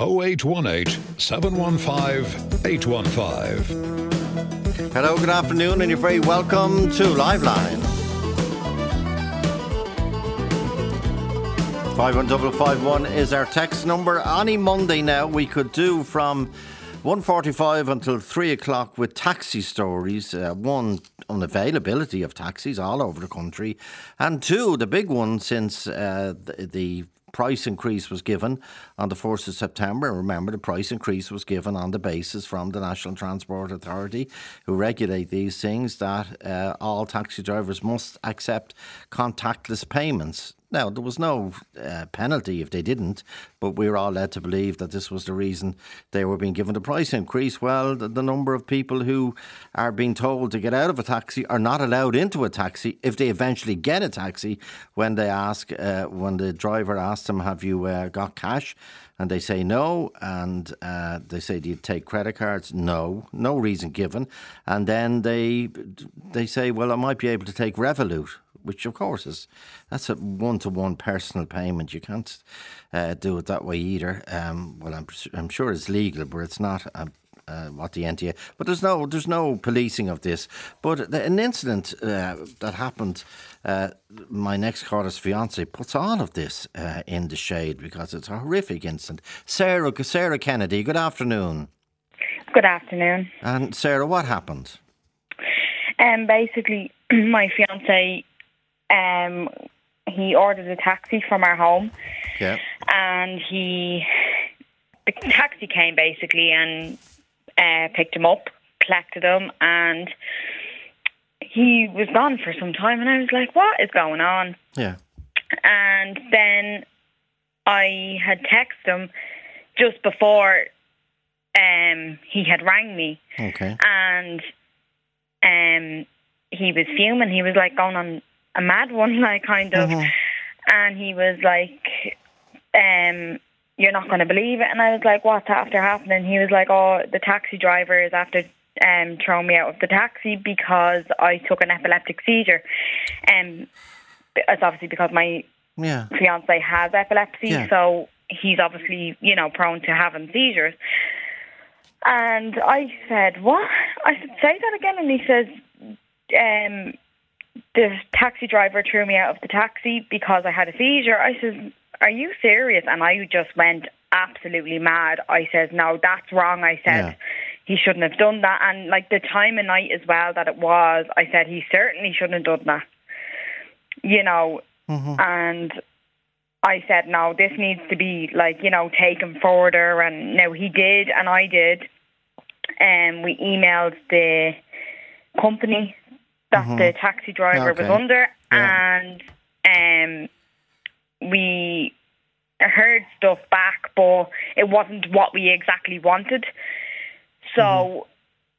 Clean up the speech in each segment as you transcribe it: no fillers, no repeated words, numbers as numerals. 0818 715 815. Hello, good afternoon, and you're very welcome to Live Line. 51551 is our text number. Any Monday now, we could do from 1:45 until 3 o'clock with taxi stories. One, on availability of taxis all over the country. And two, the big one since the price increase was given on the 4th of September. Remember, the price increase was given on the basis from the National Transport Authority, who regulate these things, that all taxi drivers must accept contactless payments. Now, there was no penalty if they didn't, but we were all led to believe that this was the reason they were being given the price increase. Well, the number of people who are being told to get out of a taxi are not allowed into a taxi if they eventually get a taxi when they ask, when the driver asks them, have you got cash? And they say no, and they say, do you take credit cards? No, no reason given. And then they say, well, I might be able to take Revolut, which of course is, that's a one-to-one personal payment. You can't do it that way either. Well, I'm sure it's legal, but it's not what the NTA. But there's no policing of this. But an incident that happened, my next caller's fiance puts all of this in the shade because it's a horrific incident. Sarah Kennedy, good afternoon. Good afternoon. And Sarah, what happened? Basically, my fiance. He ordered a taxi from our home, yeah, and the taxi came basically and picked him up, collected him, and he was gone for some time. And I was like, "What is going on?" Yeah. And then I had texted him just before he had rang me. Okay. And he was fuming. He was like going on a mad one, like, kind of. Mm-hmm. And he was like, you're not going to believe it. And I was like, what's after happening? He was like, oh, the taxi driver is after throwing me out of the taxi because I took an epileptic seizure. It's obviously because my fiancé has epilepsy, so he's obviously, you know, prone to having seizures. And I said, what? I said, say that again. And he says, the taxi driver threw me out of the taxi because I had a seizure. I said, are you serious? And I just went absolutely mad. I said, no, that's wrong. I said, he shouldn't have done that. And like the time of night as well that it was, I said, he certainly shouldn't have done that. You know, mm-hmm. And I said, no, this needs to be, like, you know, taken further. And no, he did, and I did. And we emailed the company that mm-hmm. the taxi driver was under, and we heard stuff back, but it wasn't what we exactly wanted. So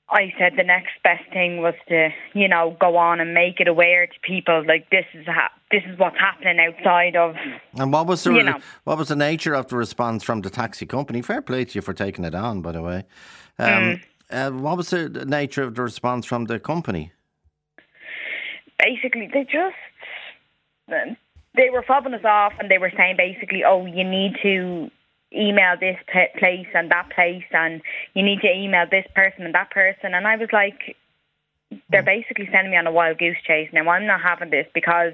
I said the next best thing was to, you know, go on and make it aware to people, like, this is what's happening outside of. And what was the what was the nature of the response from the taxi company? Fair play to you for taking it on, by the way. What was the nature of the response from the company? Basically, they were fobbing us off, and they were saying basically, oh, you need to email this place and that place, and you need to email this person and that person. And I was like, they're basically sending me on a wild goose chase. Now, I'm not having this because,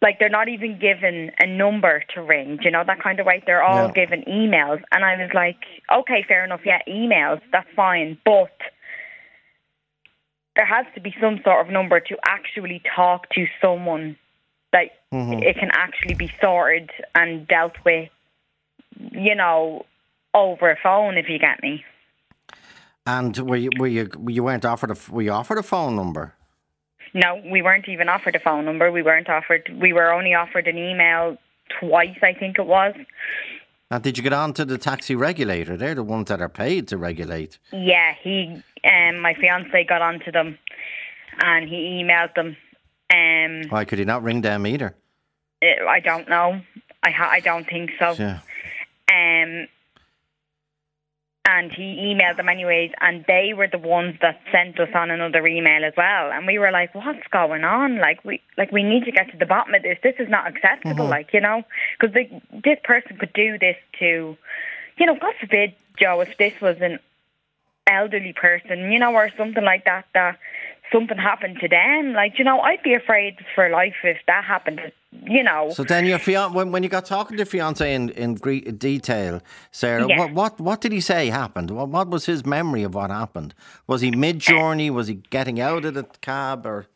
like, they're not even given a number to ring, you know, that kind of way. They're all given emails. And I was like, okay, fair enough, yeah, emails, that's fine, but there has to be some sort of number to actually talk to someone that it can actually be sorted and dealt with, you know, over a phone, if you get me. And were you offered a phone number? No, we weren't even offered a phone number. We were only offered an email twice, I think it was. And did you get on to the taxi regulator? They're the ones that are paid to regulate. Yeah, my fiancé got on to them and he emailed them. Why could he not ring them either? I don't know. I don't think so. Yeah. And he emailed them anyways, and they were the ones that sent us on another email as well. And we were like, what's going on? Like, we need to get to the bottom of this. This is not acceptable, like, you know, because this person could do this to, you know, God forbid, Joe, if this was an elderly person, you know, or something like that, that something happened to them. Like, you know, I'd be afraid for life if that happened, you know. So then your fiancé, when you got talking to your fiancé in detail, Sarah, yeah. What did he say happened? What was his memory of what happened? Was he mid-journey? Was he getting out of the cab? Or?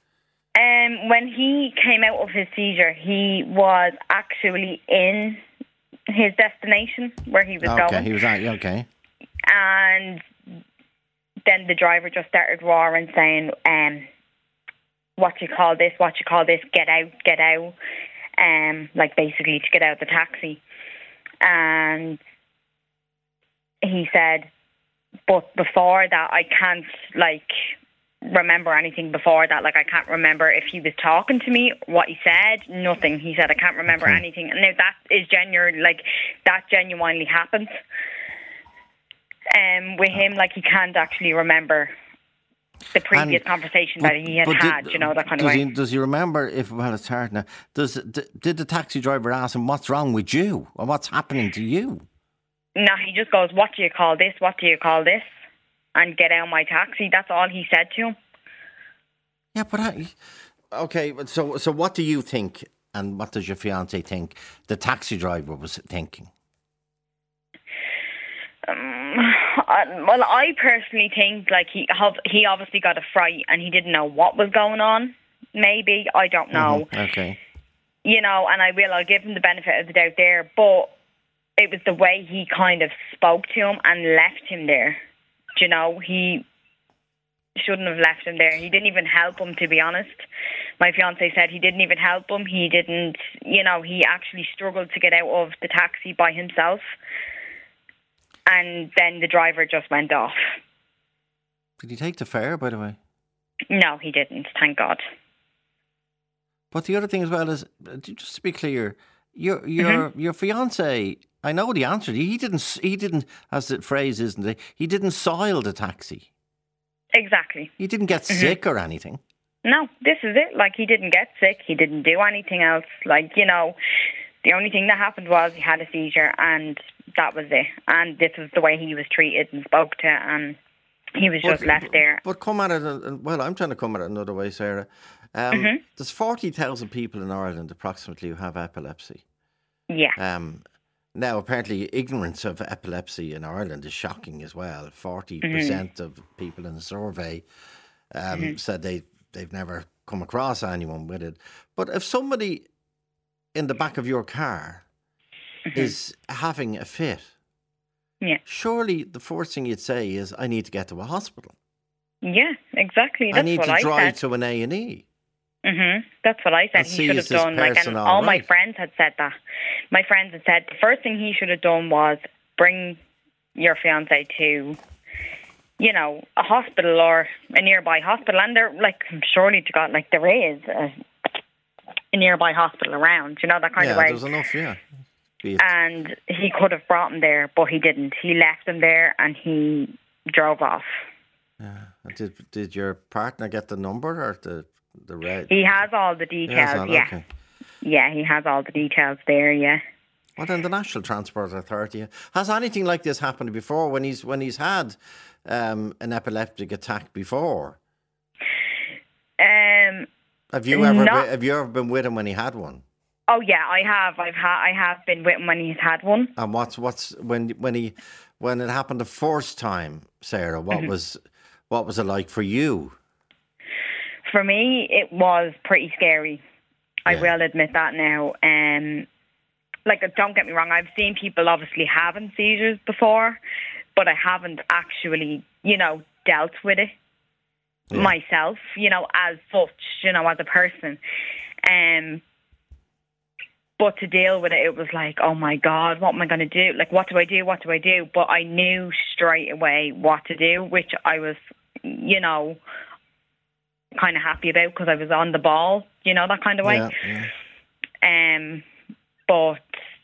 When he came out of his seizure, he was actually in his destination where he was going. He was out, okay. And then the driver just started roaring, saying, what you call this, get out, like basically to get out of the taxi. And he said, but before that, I can't, like, remember anything before that. Like, I can't remember if he was talking to me, what he said, nothing. He said, I can't remember anything. And now that is genuine, like, that genuinely happened. With him, like, he can't actually remember the previous conversation that he had, you know, that kind of way. Does he remember if, well, it's hard now, did the taxi driver ask him, what's wrong with you? Or what's happening to you? No, he just goes, what do you call this? And get out of my taxi. That's all he said to him. Yeah, but okay, so what do you think, and what does your fiancé think the taxi driver was thinking? Well, I personally think, like, he obviously got a fright and he didn't know what was going on. Maybe, I don't know. Mm-hmm. Okay. You know, and I'll give him the benefit of the doubt there, but it was the way he kind of spoke to him and left him there. Do you know, he shouldn't have left him there. He didn't even help him, to be honest. My fiancé said he didn't even help him. He didn't, you know, he actually struggled to get out of the taxi by himself. And then the driver just went off. Did he take the fare, by the way? No, he didn't, thank God. But the other thing as well is, just to be clear, your fiancé, I know the answer. He didn't, as the phrase is, isn't it? He didn't soil the taxi. Exactly. He didn't get sick or anything. No, this is it. Like, he didn't get sick. He didn't do anything else. Like, you know, the only thing that happened was he had a seizure and that was it. And this was the way he was treated and spoke to, and he was just left there. But come at it, well, I'm trying to come at it another way, Sarah. There's 40,000 people in Ireland approximately who have epilepsy. Yeah. Now, apparently, ignorance of epilepsy in Ireland is shocking as well. 40% of people in the survey said they've never come across anyone with it. But if somebody in the back of your car is having a fit, surely the first thing you'd say is, I need to get to a hospital. Yeah, exactly. That's what I said. I need to drive to an A&E. That's what I said. He should have done, like, and all my friends had said that. My friends had said the first thing he should have done was bring your fiancé to, you know, a hospital or a nearby hospital. And they're like, surely to God, like, there is a nearby hospital around, you know, that kind of way. Yeah, there's enough, yeah. And he could have brought him there, but he didn't. He left him there and he drove off. Yeah. Did your partner get the number or the red? He has all the details. Okay. Yeah, he has all the details there. Yeah. Well, then the National Transport Authority, has anything like this happened before? When he's had an epileptic attack before? Have you ever been with him when he had one? Oh yeah, I have. I have been with him when he's had one. And when it happened the first time, Sarah, what was it like for you? For me, it was pretty scary. Yeah. I will admit that now. Like, don't get me wrong, I've seen people obviously having seizures before, but I haven't actually, you know, dealt with it myself, you know, as such, you know, as a person. But to deal with it, it was like, oh my God, what am I going to do? Like, what do I do? But I knew straight away what to do, which I was, you know, kind of happy about, because I was on the ball, you know, that kind of way. Yeah. But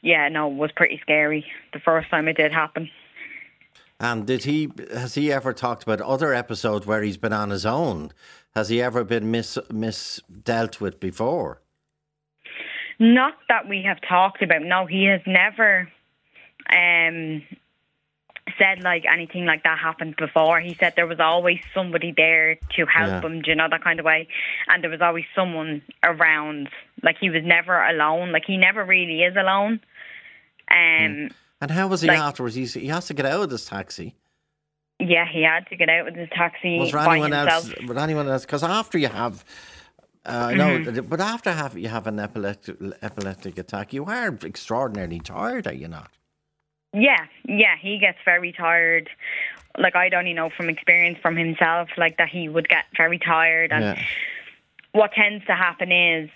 yeah, no, it was pretty scary the first time it did happen. And has he ever talked about other episodes where he's been on his own? Has he ever been misdealt with before? Not that we have talked about. No, he has never said like anything like that happened before. He said there was always somebody there to help him, do you know, that kind of way. And there was always someone around. Like, he was never alone. Like, he never really is alone. And how was he afterwards? He has to get out of this taxi. Yeah, he had to get out of the taxi by himself. Was anyone else? Because after you have, you have an epileptic attack, you are extraordinarily tired, are you not? Yeah, he gets very tired. Like, I'd only know from experience from himself, like, that he would get very tired. And what tends to happen is,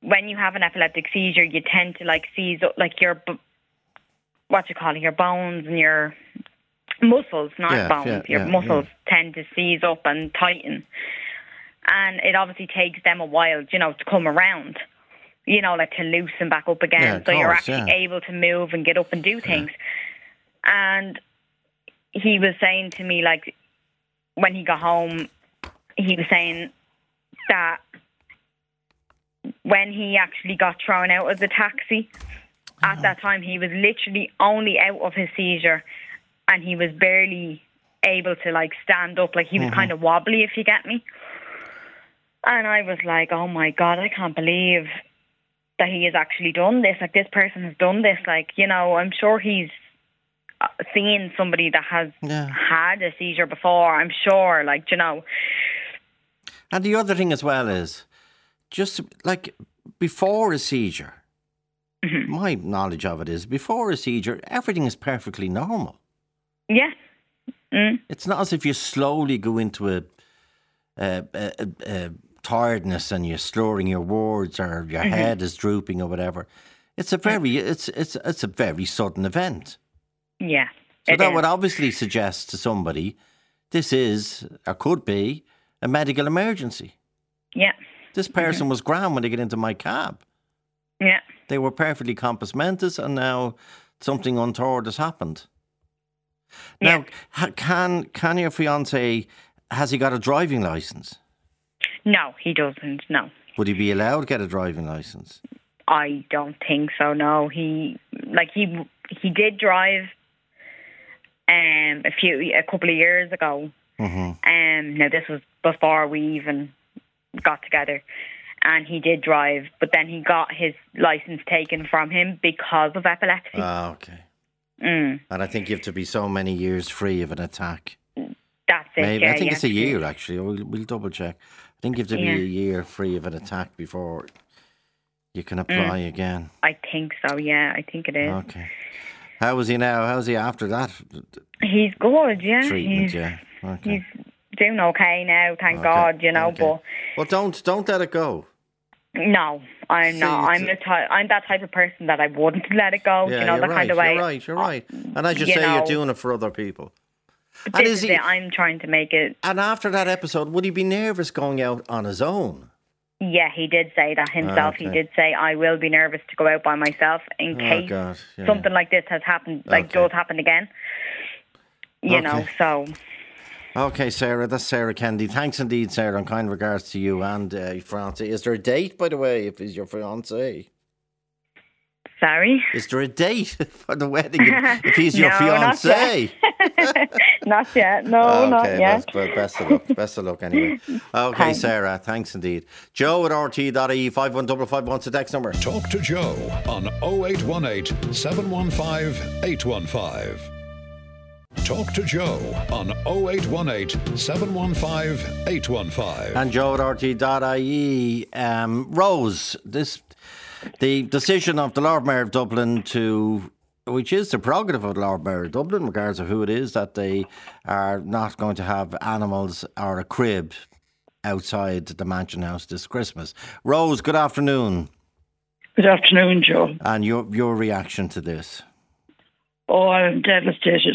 when you have an epileptic seizure, you tend to, like, seize up, like, your bones and your muscles, muscles tend to seize up and tighten. And it obviously takes them a while, you know, to come around, you know, like, to loosen back up again. You're actually able to move and get up and do things. And he was saying to me, like, when he got home, he was saying that when he actually got thrown out of the taxi, at that time he was literally only out of his seizure and he was barely able to, like, stand up. Like, he was kind of wobbly, if you get me. And I was like, oh my God, I can't believe that he has actually done this. Like, this person has done this. Like, you know, I'm sure he's seen somebody that has had a seizure before. I'm sure, like, you know. And the other thing as well is, just like before a seizure, my knowledge of it is, before a seizure, everything is perfectly normal. Yeah. Mm. It's not as if you slowly go into a tiredness and you're slurring your words or your head is drooping or whatever. It's a very sudden event. Yeah. So that would obviously suggest to somebody this is, or could be, a medical emergency. Yeah. This person was grand when they get into my cab. Yeah. They were perfectly compass mentis and now something untoward has happened. Now, can your fiancé, has he got a driving licence? No, he doesn't, no. Would he be allowed to get a driving licence? I don't think so, no. He did drive a couple of years ago. Now, this was before we even got together, and he did drive, but then he got his licence taken from him because of epilepsy. Ah, okay. Mm. And I think you have to be so many years free of an attack. That's it. Maybe. Yeah, I think it's a year, actually. We'll double check. I think you have to be a year free of an attack before you can apply again. I think so, yeah. I think it is. Okay. How is he now? How's he after that? He's good, yeah. Treatment, okay. He's doing okay now, thank God, you know. Okay. But well, don't let it go. No, I'm not. I'm that type of person that I wouldn't let it go. Yeah, you know, that kind of way. You're right. And as you say, you're doing it for other people. And I'm trying to make it. And after that episode, would he be nervous going out on his own? Yeah, he did say that himself. Okay. He did say, I will be nervous to go out by myself in case something like this has happened, like does happen again. You know, so. Okay, Sarah, that's Sarah Kennedy. Thanks indeed, Sarah, and kind regards to you and fiancé. Is there a date, by the way, if he's your fiancé? Sorry? Is there a date for the wedding if he's your fiancé? Not yet. Not yet. Well, best of luck. Best of luck anyway. Okay, thanks. Sarah, thanks indeed. Joe at RT.ie, 51551's the text number. Talk to Joe on 0818 715 815. Talk to Joe on 0818 715 815. And Joe at RT.ie. Rose, the decision of the Lord Mayor of Dublin to, which is the prerogative of the Lord Mayor of Dublin, regardless of who it is, that they are not going to have animals or a crib outside the Mansion House this Christmas. Rose, good afternoon. Good afternoon, Joe. And your reaction to this? Oh, I'm devastated.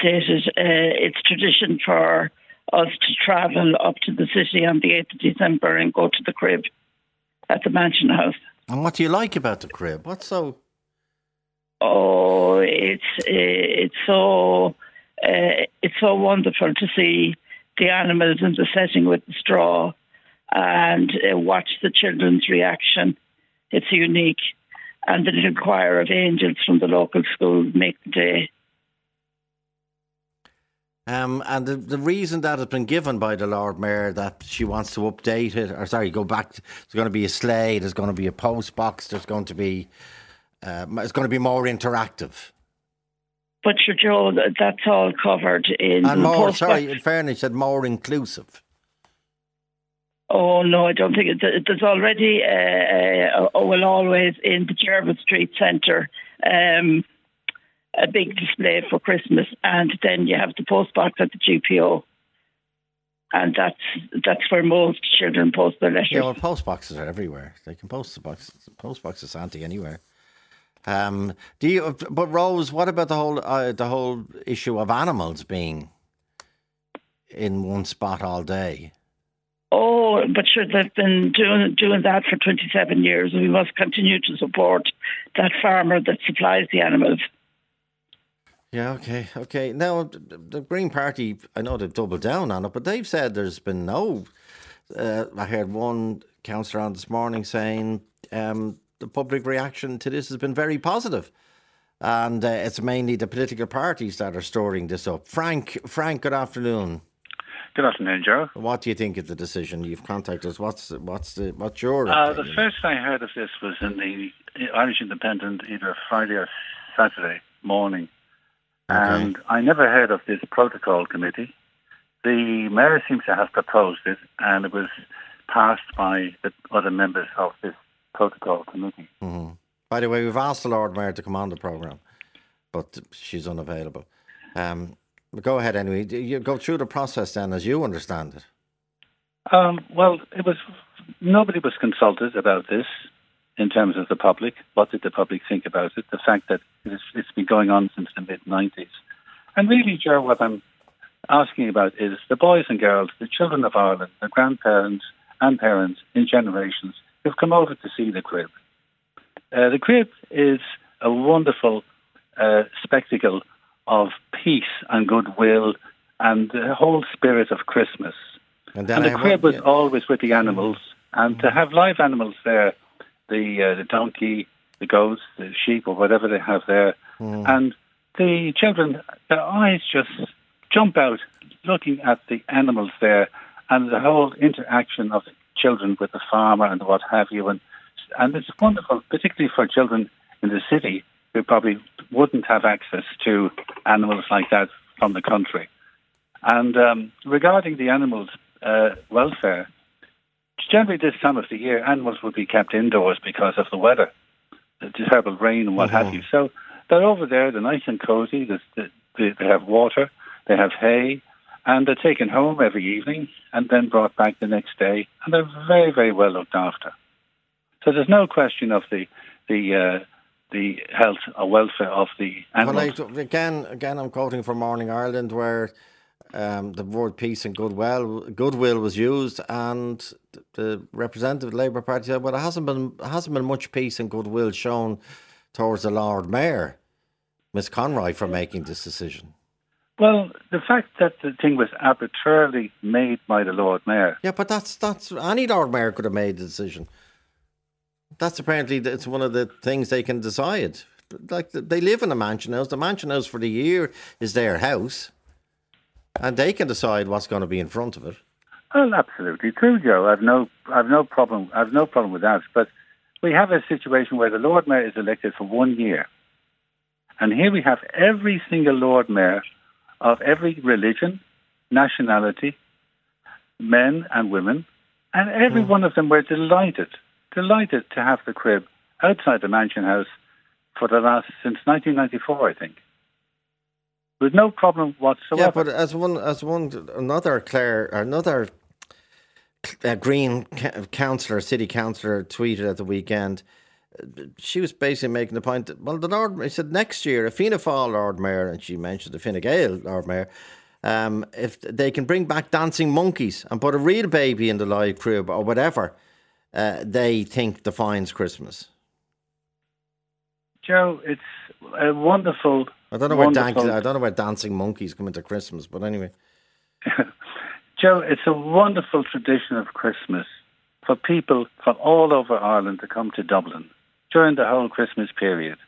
It's tradition for us to travel up to the city on the 8th of December and go to the crib at the Mansion House. And what do you like about the crib? What's so? Oh, it's so wonderful to see the animals in the setting with the straw and watch the children's reaction. It's unique, and the little choir of angels from the local school make the day. And the reason that has been given by the Lord Mayor that she wants to update it, or sorry, go back, there's going to be a sleigh, there's going to be a post box, there's going to be, it's going to be more interactive. But Sir Joe, that's all covered in... And more, sorry, in fairness, said more inclusive. Oh, no, I don't think it... There's already, always in the Jervis Street Centre, a big display for Christmas, and then you have the postbox at the GPO, and that's where most children post their letters. Yeah, well, postboxes are everywhere. They can post the box. Postboxes aren't anywhere. Do you? But Rose, what about the whole issue of animals being in one spot all day? Oh, but sure, they've been doing that for 27 years, and we must continue to support that farmer that supplies the animals. Yeah, okay. Now, the Green Party, I know they've doubled down on it, but they've said there's been no... I heard one councillor on this morning saying the public reaction to this has been very positive. And it's mainly the political parties that are storing this up. Frank, good afternoon. Good afternoon, Joe. What do you think of the decision? You've contacted us. What's your opinion? The first I heard of this was in the Irish Independent, either Friday or Saturday morning. Okay. And I never heard of this protocol committee. The mayor seems to have proposed it, and it was passed by the other members of this protocol committee. Mm-hmm. By the way, we've asked the Lord Mayor to come on the programme, but she's unavailable. But go ahead anyway. You go through the process then, as you understand it. Well, nobody was consulted about this. In terms of the public, what did the public think about it? The fact that it's been going on since the mid-90s. And really, Joe, what I'm asking about is the boys and girls, the children of Ireland, the grandparents and parents in generations who've come over to see the crib. The crib is a wonderful spectacle of peace and goodwill and the whole spirit of Christmas. And the crib was always with the animals. Mm-hmm. And to have live animals there, the donkey, the goats, the sheep, or whatever they have there. Mm. And the children, their eyes just jump out looking at the animals there and the whole interaction of the children with the farmer and what have you. And it's wonderful, particularly for children in the city who probably wouldn't have access to animals like that from the country. And regarding the animals' welfare, generally this time of the year, animals would be kept indoors because of the weather, the terrible rain and what have you. So they're over there, they're nice and cosy, they have water, they have hay, and they're taken home every evening and then brought back the next day, and they're very, very well looked after. So there's no question of the health or welfare of the animals. Well, again, I'm quoting from Morning Ireland, where... the word peace and goodwill was used, and the representative of the Labour Party said, well, it hasn't been much peace and goodwill shown towards the Lord Mayor, Miss Conroy, for making this decision. Well, the fact that the thing was arbitrarily made by the Lord Mayor... Yeah, but that's any Lord Mayor could have made the decision. That's apparently, it's one of the things they can decide. Like, they live in a mansion house. The mansion house for the year is their house. And they can decide what's going to be in front of it. Well, absolutely true, Joe. I've no problem with that. But we have a situation where the Lord Mayor is elected for 1 year, and here we have every single Lord Mayor of every religion, nationality, men and women, and every one of them were delighted to have the crib outside the Mansion House for the last since 1994, I think. With no problem whatsoever. Yeah, but another Green councillor, city councillor, tweeted at the weekend. She was basically making the point that, well, the Lord, he said next year, a Fianna Fáil Lord Mayor, and she mentioned the Fine Gael Lord Mayor, if they can bring back dancing monkeys and put a real baby in the live crib or whatever, they think defines Christmas. Joe, it's a wonderful. I don't know where dancing monkeys come into Christmas, but anyway. Joe, it's a wonderful tradition of Christmas for people from all over Ireland to come to Dublin during the whole Christmas period.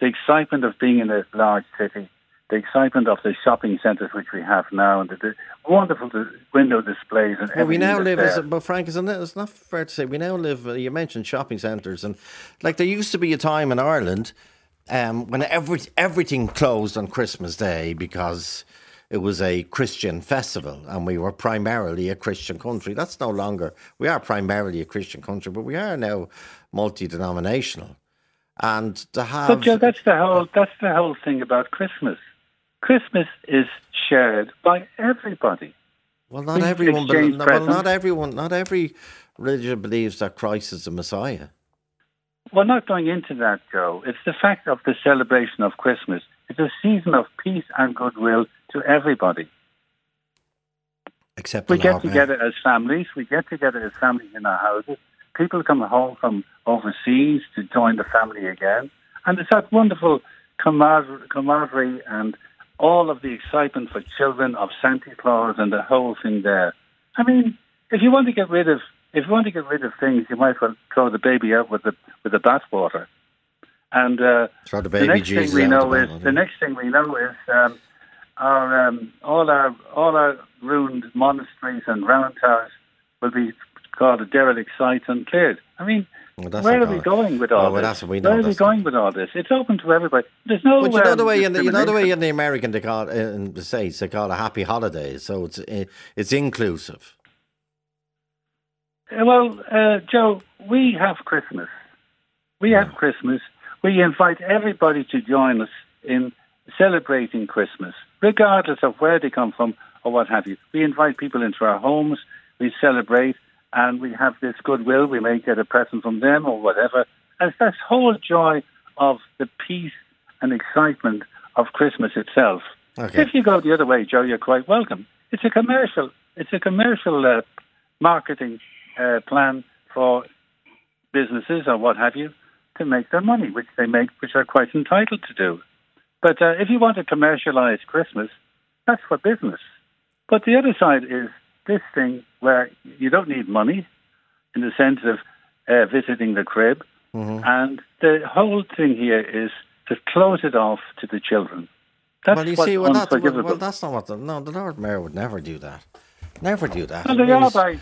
The excitement of being in a large city, the excitement of the shopping centres which we have now, and the wonderful window displays. And well, we now live, Frank, isn't it? It's not fair to say we now live. You mentioned shopping centres, and like there used to be a time in Ireland when everything closed on Christmas Day because it was a Christian festival, and we were primarily a Christian country. That's no longer. We are primarily a Christian country, but we are now multi-denominational. And to have, but Joe, that's the whole thing about Christmas. Christmas is shared by everybody. Well, not everyone. Well, not everyone. Not every religion believes that Christ is the Messiah. We're not going into that, Joe. It's the fact of the celebration of Christmas. It's a season of peace and goodwill to everybody. Except we get together as families. We get together as families in our houses. People come home from overseas to join the family again. And it's that wonderful camaraderie and all of the excitement for children of Santa Claus and the whole thing there. I mean, if you want to get rid of things, you might well throw the baby out with the bathwater. And the next thing we know is all our ruined monasteries and round towers will be called a derelict site and cleared. I mean, where are we going with all this? Where are we going with all this? It's open to everybody. There's no. But you know the way in the American they call in the States they call it a happy holiday, so it's inclusive. Well, Joe, we have Christmas. We invite everybody to join us in celebrating Christmas, regardless of where they come from or what have you. We invite people into our homes. We celebrate. And we have this goodwill. We may get a present from them or whatever. And it's this whole joy of the peace and excitement of Christmas itself. Okay. If you go the other way, Joe, you're quite welcome. It's a commercial marketing plan for businesses or what have you to make their money, which they make, which are quite entitled to do. But if you want to commercialise Christmas, that's for business. But the other side is this thing where you don't need money in the sense of visiting the crib. Mm-hmm. And the whole thing here is to close it off to the children. That's the Lord Mayor would never do that. Never do that. Well, they are by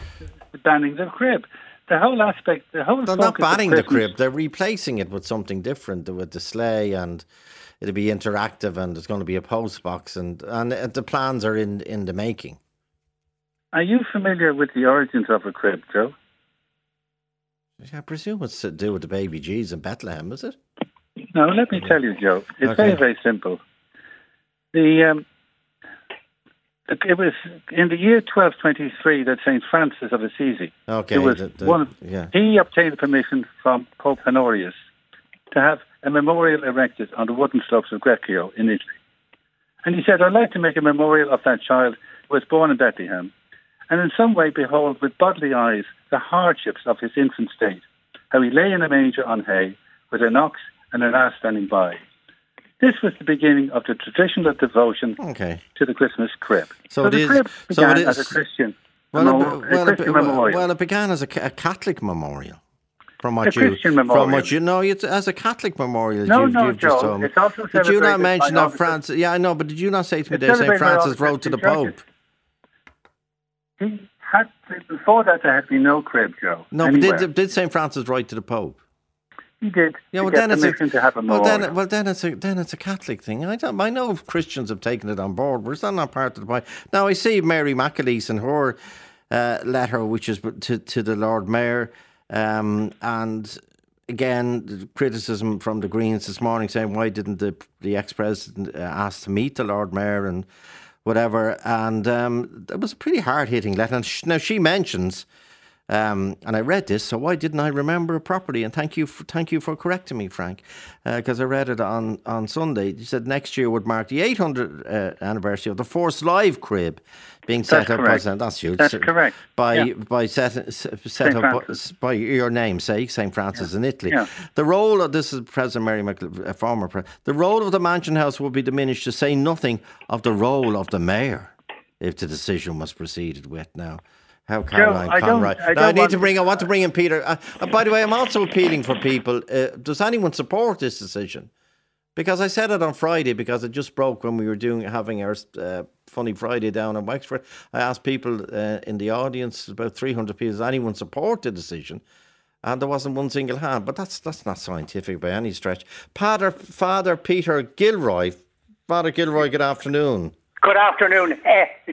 banning the crib. The whole aspect, the whole. They're not banning the crib. They're replacing it with something different, with a display, and it'll be interactive, and there's going to be a post box, and the plans are in the making. Are you familiar with the origins of a crib, Joe? I presume it's to do with the baby Jesus in Bethlehem, is it? No, let me tell you, Joe. It's very, very simple. It was in the year 1223 that St. Francis of Assisi. Okay. He obtained permission from Pope Honorius to have a memorial erected on the wooden slopes of Greccio in Italy. And he said, "I'd like to make a memorial of that child who was born in Bethlehem, and in some way behold with bodily eyes the hardships of his infant state, how he lay in a manger on hay, with an ox and an ass standing by." This was the beginning of the traditional devotion to the Christmas crib. So the crib began as a Christian memorial. Well, it began as a Catholic memorial. As a Catholic memorial. Joe, it's also celebrated. Did you not mention that Francis? Yeah, I know, but did you not say to me that St. Francis wrote to the Pope? Before that, there had been no crib, Joe. No, anywhere. But did St. Francis write to the Pope? He did. Yeah, then it's a Catholic thing. I know Christians have taken it on board, but it's not part of the point. Now, I see Mary McAleese in her letter, which is to the Lord Mayor, and again, criticism from the Greens this morning saying why didn't the ex-president ask to meet the Lord Mayor and whatever, and it was a pretty hard-hitting letter. And now she mentions, and I read this, so why didn't I remember it properly? And thank you for correcting me, Frank, because I read it on Sunday. She said next year would mark the 800th anniversary of the first live crib being set up by your namesake, St. Francis in Italy. Yeah. The role of this is President Mary McAleese, former president. The role of the Mansion House will be diminished, to say nothing of the role of the mayor, if the decision was proceeded with. Now, how Caroline Conroy. I want to bring in Peter. By the way, I'm also appealing for people. Does anyone support this decision? Because I said it on Friday, because it just broke when we were having our Funny Friday down in Wexford. I asked people in the audience, about 300 people, does anyone support the decision? And there wasn't one single hand. But that's not scientific by any stretch. Father Peter Gilroy. Father Gilroy, good afternoon. Good afternoon.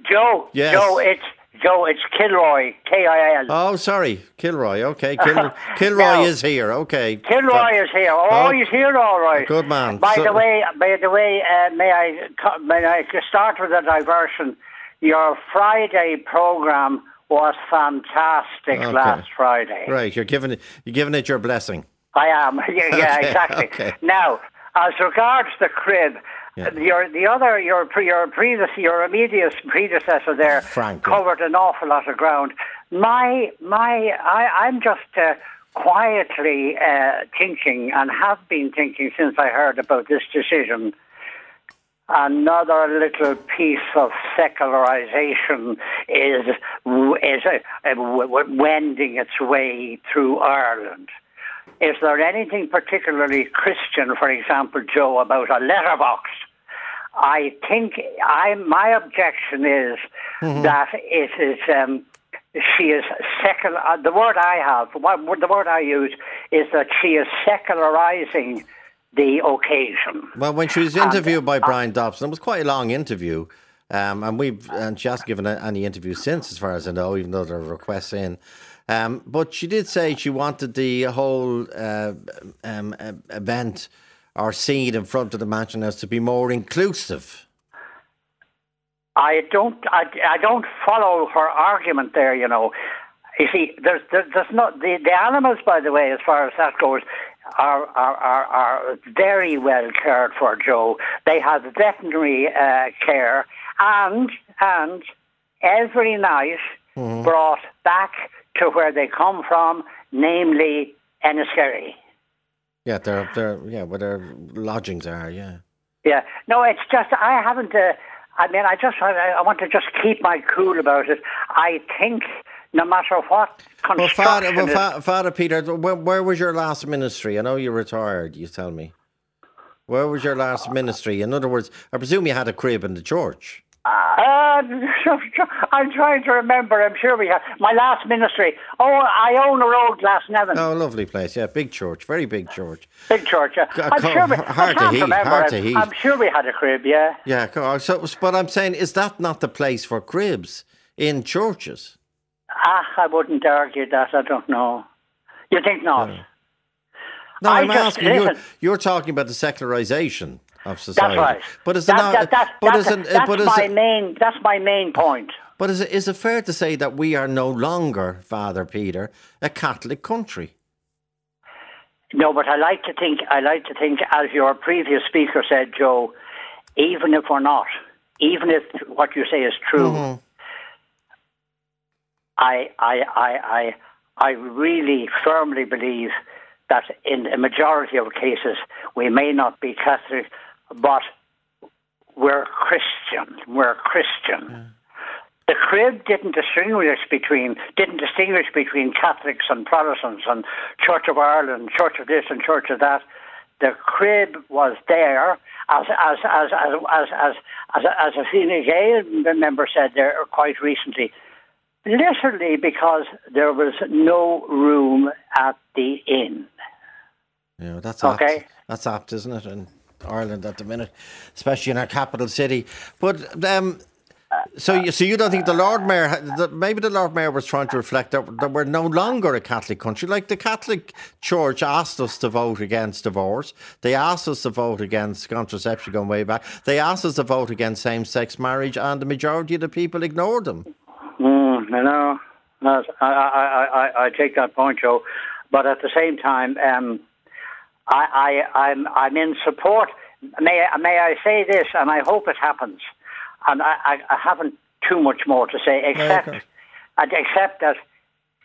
Joe. Yes. Joe, it's Kilroy, K-I-L. Oh, sorry, Kilroy, okay. Kilroy now, is here, okay. Kilroy is here. Oh, he's here, all right. Good man. By the way, may I start with a diversion? Your Friday programme was fantastic last Friday. Right, you're giving it your blessing. I am, yeah, okay, exactly. Okay. Now, as regards the crib, yeah. Your immediate predecessor there, Frank, covered an awful lot of ground. I'm just quietly thinking, and have been thinking since I heard about this decision, another little piece of secularization is wending its way through Ireland. Is there anything particularly Christian, for example, Joe, about a letterbox? I think my objection is that it is she is secular. The word I use is that she is secularizing the occasion. Well, when she was interviewed by Brian Dobson, it was quite a long interview, and she hasn't given any interview since, as far as I know, even though there are requests in. But she did say she wanted the whole event or scene in front of the Mansion House to be more inclusive. I don't follow her argument there. You know, you see, there's not the animals. By the way, as far as that goes, are very well cared for, Joe. They have veterinary care, and every night brought back to where they come from, namely Enniskerry. Yeah, where their lodgings are. Yeah. Yeah. No, it's just I haven't. I want to just keep my cool about it. I think no matter what construction. Father Peter, where was your last ministry? I know you retired. You tell me. Where was your last ministry? In other words, I presume you had a crib in the church. I'm trying to remember. I'm sure we have. My last ministry. Oh, I own a road, Glasnevin. Oh, lovely place. Yeah, big church. Very big church. Big church, yeah. I'm sure we had a crib, yeah. Yeah, so, but I'm saying, is that not the place for cribs in churches? I wouldn't argue that. I don't know. You think not? No, I'm asking. You're talking about the secularisation of society. That's right. But that's my main point. But is it fair to say that we are no longer, Father Peter, a Catholic country? No, but I like to think, as your previous speaker said, Joe, even if we're not, even if what you say is true, I really firmly believe that in a majority of cases we may not be Catholic, but we're Christian. We're Christian. Yeah. The crib didn't distinguish between Catholics and Protestants and Church of Ireland, Church of this and Church of that. The crib was there, as a Fine Gael member said there quite recently, literally because there was no room at the inn. Yeah, that's okay. Apt. That's apt, isn't it? And Ireland at the minute, especially in our capital city. But so you don't think the Lord Mayor, maybe the Lord Mayor was trying to reflect that we're no longer a Catholic country. Like the Catholic Church asked us to vote against divorce. They asked us to vote against contraception going way back. They asked us to vote against same-sex marriage, and the majority of the people ignored them. I take that point, Joe. But at the same time, I'm in support. May I say this, and I hope it happens. And I haven't too much more to say, except that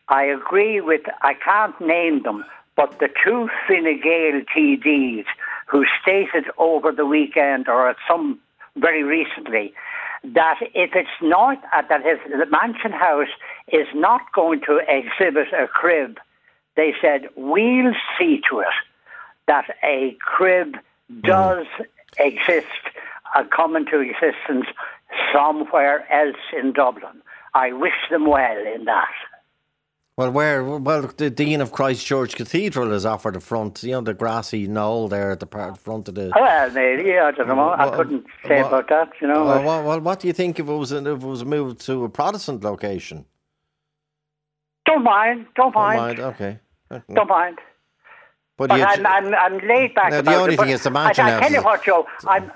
I agree with, I can't name them, but the two Fine Gael TDs who stated over the weekend or at some very recently that if the Mansion House is not going to exhibit a crib, they said, we'll see to it that a crib does exist and come into existence somewhere else in Dublin. I wish them well in that. Well, the Dean of Christ Church Cathedral has offered a front, you know, the grassy knoll there at the front of the... Well, maybe, I don't know, I couldn't say about that, you know. Well, what do you think if it was moved to a Protestant location? Don't mind. Okay. Don't mind. But I'm laid back now, about it. The only thing is the Mansion House. I tell you what, Joe,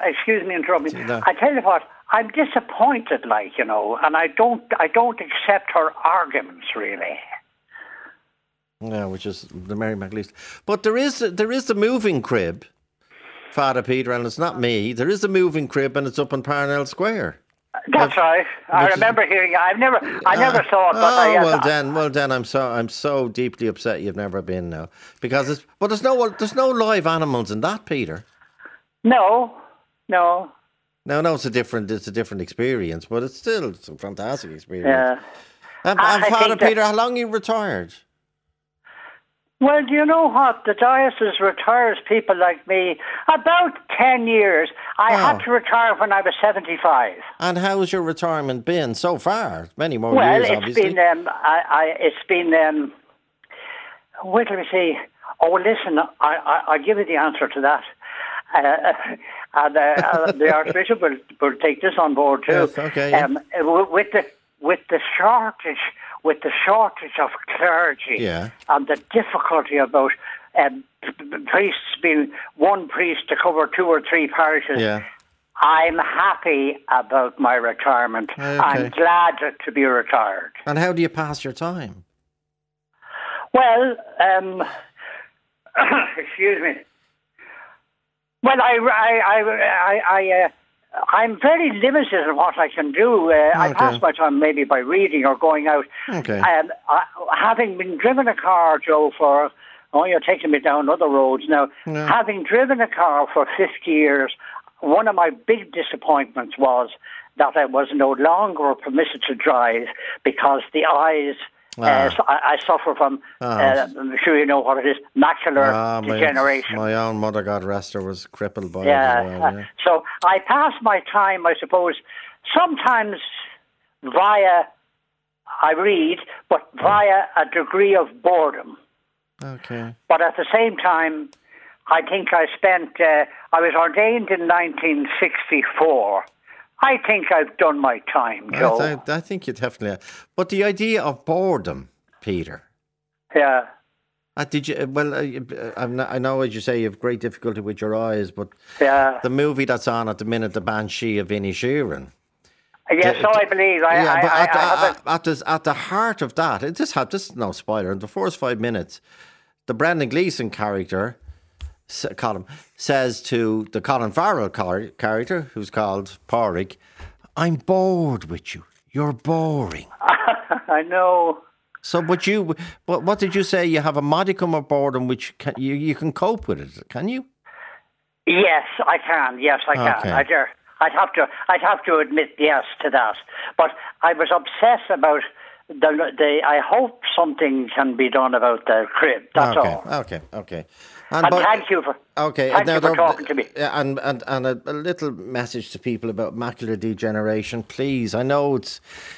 excuse me interrupting you. No. I tell you what, I'm disappointed, like, you know, and I don't accept her arguments, really. Yeah, which is the Mary McAleese. But there is the moving crib, Father Peter, and it's not me. There is the moving crib, and it's up in Parnell Square. That's right. I remember hearing. I never saw it. But well then, I'm so deeply upset you've never been now, because there's no live animals in that, Peter. No. No, it's a different experience, but it's still a fantastic experience. Yeah. And Father Peter, how long are you retired? Well, you know what? The diocese retires people like me about 10 years. I had to retire when I was 75. And how's your retirement been so far? Many more years, obviously. Well, it's been, wait till we see. Oh, listen, I'll give you the answer to that. The Archbishop will take this on board too. Yes, okay, yeah. With the shortage of clergy, yeah, and the difficulty about priests being one priest to cover two or three parishes, yeah. I'm happy about my retirement. Okay. I'm glad to be retired. And how do you pass your time? Well, excuse me. Well, I'm very limited in what I can do. Okay. I pass my time maybe by reading or going out. Okay. Having been driven a car, Joe, you're taking me down other roads now. No. Having driven a car for 50 years, one of my big disappointments was that I was no longer permitted to drive because the eyes... so I suffer from, I'm sure you know what it is, macular degeneration. My own mother, God rest her, was crippled by it as well. So I pass my time, I suppose, sometimes I read, but via a degree of boredom. Okay. But at the same time, I think I was ordained in 1964. I think I've done my time, Joe. I think you definitely have. But the idea of boredom, Peter. Yeah. I know, as you say, you have great difficulty with your eyes, but the movie that's on at the minute, The Banshee of Inisherin. Yes, so I believe. At the heart of that, this is no spoiler, in the first 5 minutes, the Brendan Gleeson character, Colm, says to the Colin Farrell character, who's called Pádraic, "I'm bored with you. You're boring." I know. So, but what did you say? You have a modicum of boredom, which you can cope with it, can you? Yes, I can. Yes, I can. Okay. I dare. I'd have to admit yes to that. But I was obsessed about the. I hope something can be done about the crib. That's all. Okay. And thank you for talking to me. And a little message to people about macular degeneration, please. I know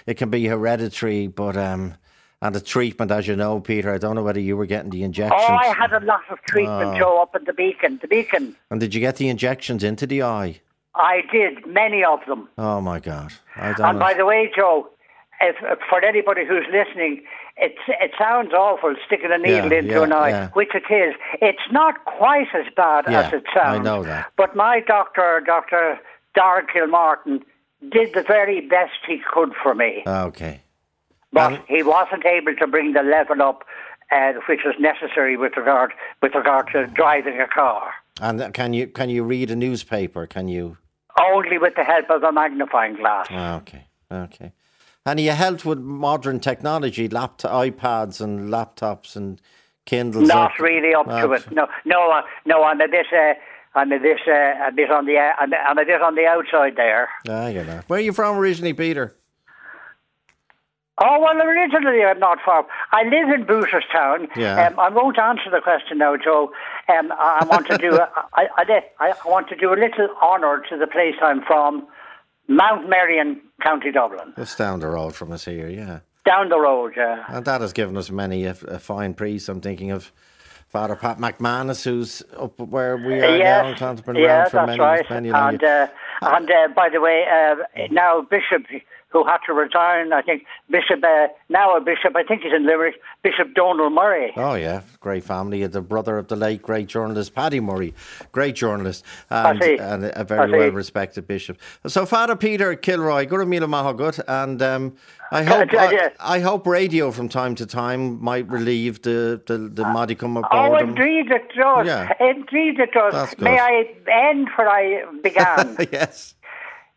it can be hereditary, but and the treatment, as you know, Peter. I don't know whether you were getting the injections. Oh, I had a lot of treatment, Joe, up at the Beacon. And did you get the injections into the eye? I did, many of them. Oh my God! By the way, Joe, if for anybody who's listening. It sounds awful, sticking a needle into an eye, which it is. It's not quite as bad as it sounds. I know that. But my doctor, Dr. Darragh Kilmartin, did the very best he could for me. Okay. But he wasn't able to bring the level up, which was necessary with regard to driving a car. And can you read a newspaper? Can you? Only with the help of a magnifying glass. Okay. And you helped with modern technology, iPads and laptops and Kindles. Not really up to it. No. I'm a bit on the outside there. I get that. Where are you from originally, Peter? Oh, well, originally I'm not from. I live in Booterstown. Yeah. I won't answer the question now, Joe. I want to do I want to do a little honour to the place I'm from, Mount Merrion, County Dublin. It's down the road from us here, yeah. Down the road, yeah. And that has given us many a fine priest. I'm thinking of Father Pat McManus, who's up where we are now. Yes, yeah, that's many, right. Many and by the way, now Bishop, who had to resign, I think, Bishop, now a bishop, I think he's in Limerick, Bishop Donal Murray. Oh, yeah, great family. The brother of the late great journalist, Paddy Murray, great journalist, and a very well-respected bishop. So, Father Peter Kilroy, good meal of Mahagut, and I hope radio from time to time might relieve the modicum of boredom. Oh, indeed it does. Yeah. Indeed it does. May I end where I began? Yes.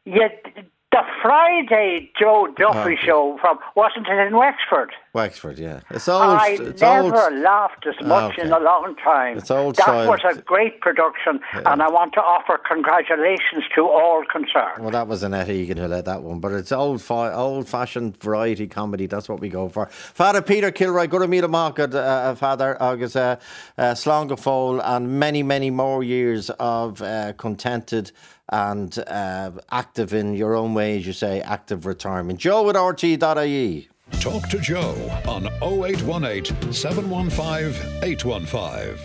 Yet, the Friday Joe Duffy show from Washington in Wexford. Wexford, yeah. It's old. I never laughed as much in a long time. It's old style. That was a great production, and I want to offer congratulations to all concerned. Well, that was Annette Egan who led that one, but it's old-fashioned variety comedy. That's what we go for. Father Peter Kilroy, good to meet him, Father Agus Slongafol, and many, many more years of contented and active in your own way, as you say, active retirement. Joe at RT.ie. Talk to Joe on 0818 715 815.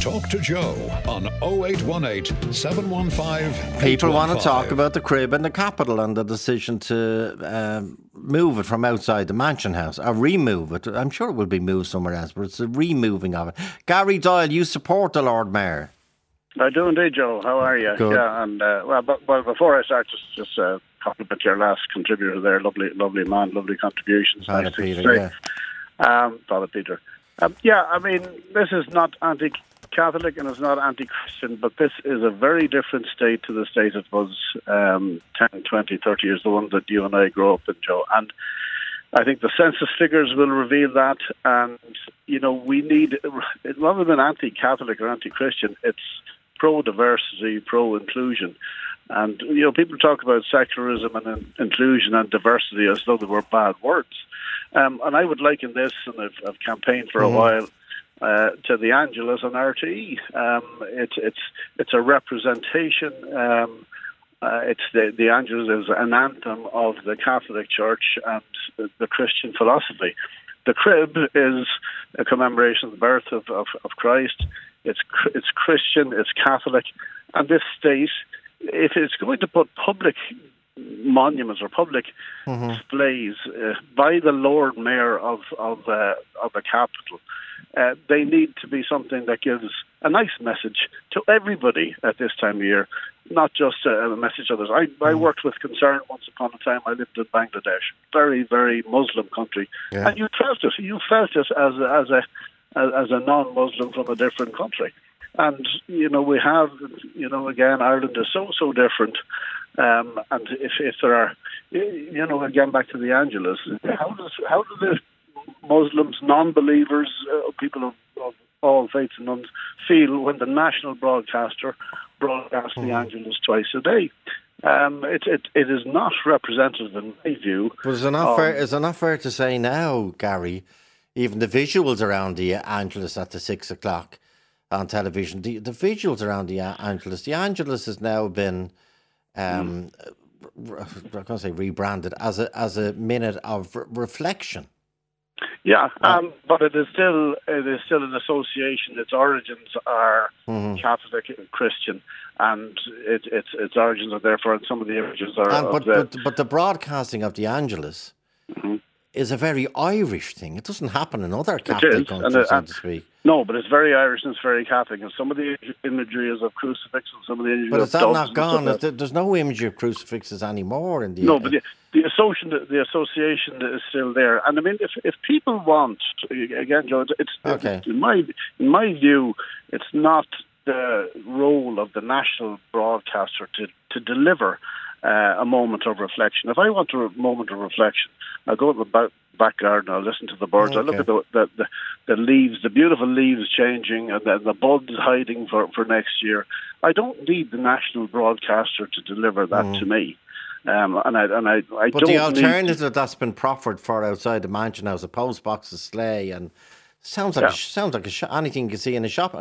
Talk to Joe on 0818 715 815. People want to talk about the crib in the capital and the decision to move it from outside the Mansion House, or remove it. I'm sure it will be moved somewhere else, but it's the removing of it. Gary Doyle, you support the Lord Mayor. I do indeed, Joe. How are you? Good. Yeah, and well, before I start, just compliment your last contributor there. Lovely man, lovely contributions. Father Peter, yeah. Father Peter. Yeah, I mean, this is not anti-Catholic and it's not anti-Christian, but this is a very different state to the state it was 10, 20, 30 years, the one that you and I grew up in, Joe. And I think the census figures will reveal that. And, you know, we need, rather than anti-Catholic or anti-Christian, it's pro-diversity, pro-inclusion. And, you know, people talk about secularism and inclusion and diversity as though they were bad words. And I would liken this, and I've campaigned for a while, to the Angelus on RTE. It's a representation. It's the Angelus is an anthem of the Catholic Church and the Christian philosophy. The crib is a commemoration of the birth of Christ. It's Christian, it's Catholic, and this state, if it's going to put public monuments or public displays by the Lord Mayor of the capital, they need to be something that gives a nice message to everybody at this time of year, not just a message of others. I worked with concern once upon a time. I lived in Bangladesh, very, very Muslim country, and you felt it. You felt it as a non-Muslim from a different country. And, you know, we have, you know, again, Ireland is so different. And if there are, you know, again, back to the Angelus, how do the Muslims, non-believers, people of all faiths and nuns feel when the national broadcaster broadcasts the Angelus twice a day? It is not representative, in my view. Well, is it not fair to say now, Gary, even the visuals around the Angelus at the 6 o'clock on television, the visuals around the Angelus has now been, I'm going to say rebranded as a minute of reflection. Yeah, but it is still an association. Its origins are Catholic and Christian, and its origins are therefore, and some of the origins are. But the broadcasting of the Angelus is a very Irish thing. It doesn't happen in other Catholic countries, so to speak. No, but it's very Irish and it's very Catholic. And some of the imagery is of crucifixes, and some of the imagery is of doves. But is that not gone? There's no imagery of crucifixes anymore in the... No, but the association is still there. And I mean, if people want... Again, Joe, in my view, it's not the role of the national broadcaster to deliver a moment of reflection. If I want a moment of reflection, I'll go to the back garden, I'll listen to the birds, I'll look at the leaves, the beautiful leaves changing, and the buds hiding for next year. I don't need the national broadcaster to deliver that to me. But the alternative that's been proffered for outside the Mansion House, a post box of sleigh, and sounds like anything you can see in a shop,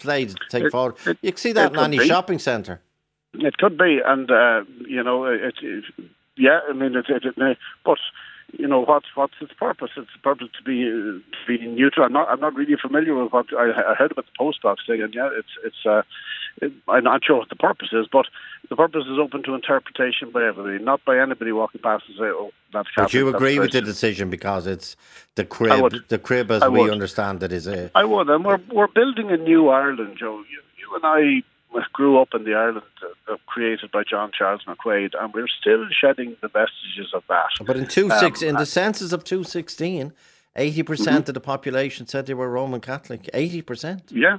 sleigh to take forward. You can see that in any shopping centre. It could be, and but. You know, what's its purpose? It's purpose to be neutral. I'm not really familiar with what I heard about the post box thing, and I'm not sure what the purpose is, but the purpose is open to interpretation by everybody, not by anybody walking past and say, oh, that's Catholic. But you agree with the decision because it's the crib. The crib, as we understand it, is a... I would, and we're building a new Ireland, Joe. You and I grew up in the Ireland created by John Charles McQuaid, and we're still shedding the vestiges of that. But in the census of 2016, 80% of the population said they were Roman Catholic. 80%. Yeah.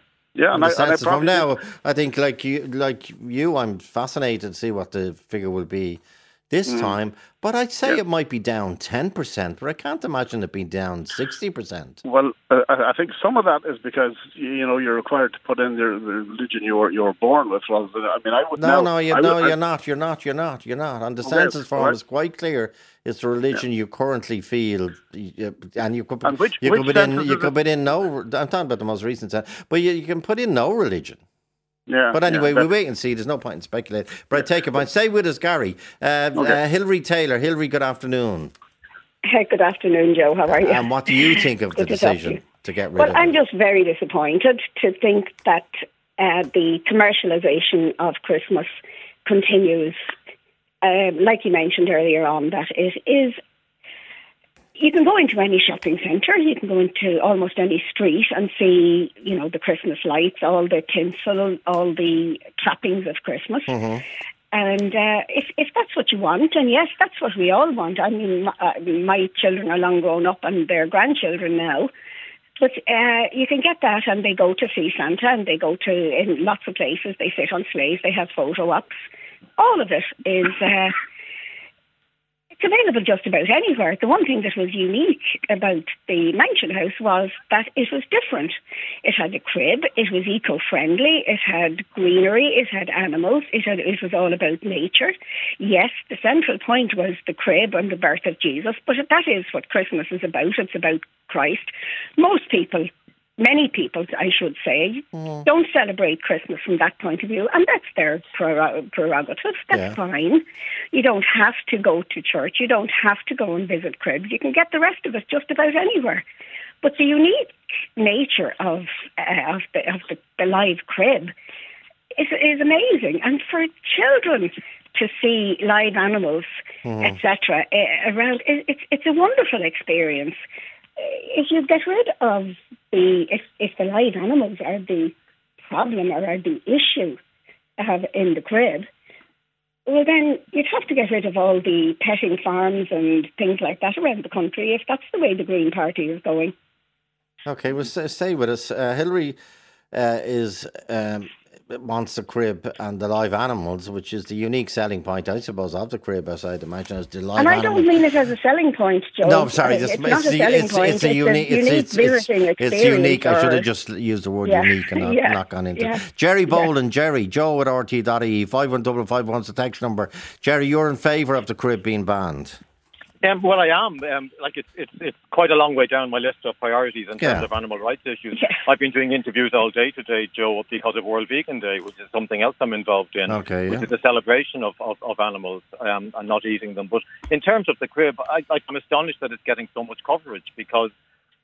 I think, like you, I'm fascinated to see what the figure will be this time. But I'd say it might be down 10%, but I can't imagine it being down 60%. Well, I think some of that is because, you know, you're required to put in the religion you're born with. Rather than, I mean, I would You're not. And the census form is quite clear. It's the religion you currently feel, and you could put in no. I'm talking about the most recent census, but you can put in no religion. Yeah, but anyway, we wait and see. There's no point in speculating. But I take a point. Stay with us, Gary. Hilary Taylor. Hilary, good afternoon. Good afternoon, Joe. How are you? And what do you think of the decision to get rid of it? Well, I'm just very disappointed to think that the commercialisation of Christmas continues. Like you mentioned earlier on, that it is... You can go into any shopping centre, you can go into almost any street and see, you know, the Christmas lights, all the tinsel, all the trappings of Christmas. Mm-hmm. And if that's what you want, and yes, that's what we all want. I mean, my children are long grown up and they're grandchildren now. But you can get that, and they go to see Santa, and they go to in lots of places, they sit on sleighs, they have photo ops. All of it is... it's available just about anywhere. The one thing that was unique about the Mansion House was that it was different. It had a crib, it was eco-friendly, it had greenery, it had animals, it was all about nature. Yes, the central point was the crib and the birth of Jesus, but that is what Christmas is about. It's about Christ. Many people, I should say, don't celebrate Christmas from that point of view, and that's their prerogative. That's fine. You don't have to go to church. You don't have to go and visit cribs. You can get the rest of it just about anywhere. But the unique nature of the live crib is amazing, and for children to see live animals, etc., around, it's a wonderful experience. If you get rid of if the live animals are the problem or are the issue in the crib, well then you'd have to get rid of all the petting farms and things like that around the country if that's the way the Green Party is going. Okay, well stay with us. Hilary wants the crib and the live animals, which is the unique selling point, I suppose, of the crib outside the Mansion House. And I don't mean it as a selling point, Joe. No, I'm sorry. It's unique. I should have just used the word unique and not gone into it. Jerry Boland, Jerry, Joe at RT.ie, 51551's the text number. Jerry, you're in favour of the crib being banned. Well, I am. It's quite a long way down my list of priorities in terms of animal rights issues. Yeah. I've been doing interviews all day today, Joe, because of World Vegan Day, which is something else I'm involved in, which is the celebration of animals and not eating them. But in terms of the crib, I'm astonished that it's getting so much coverage because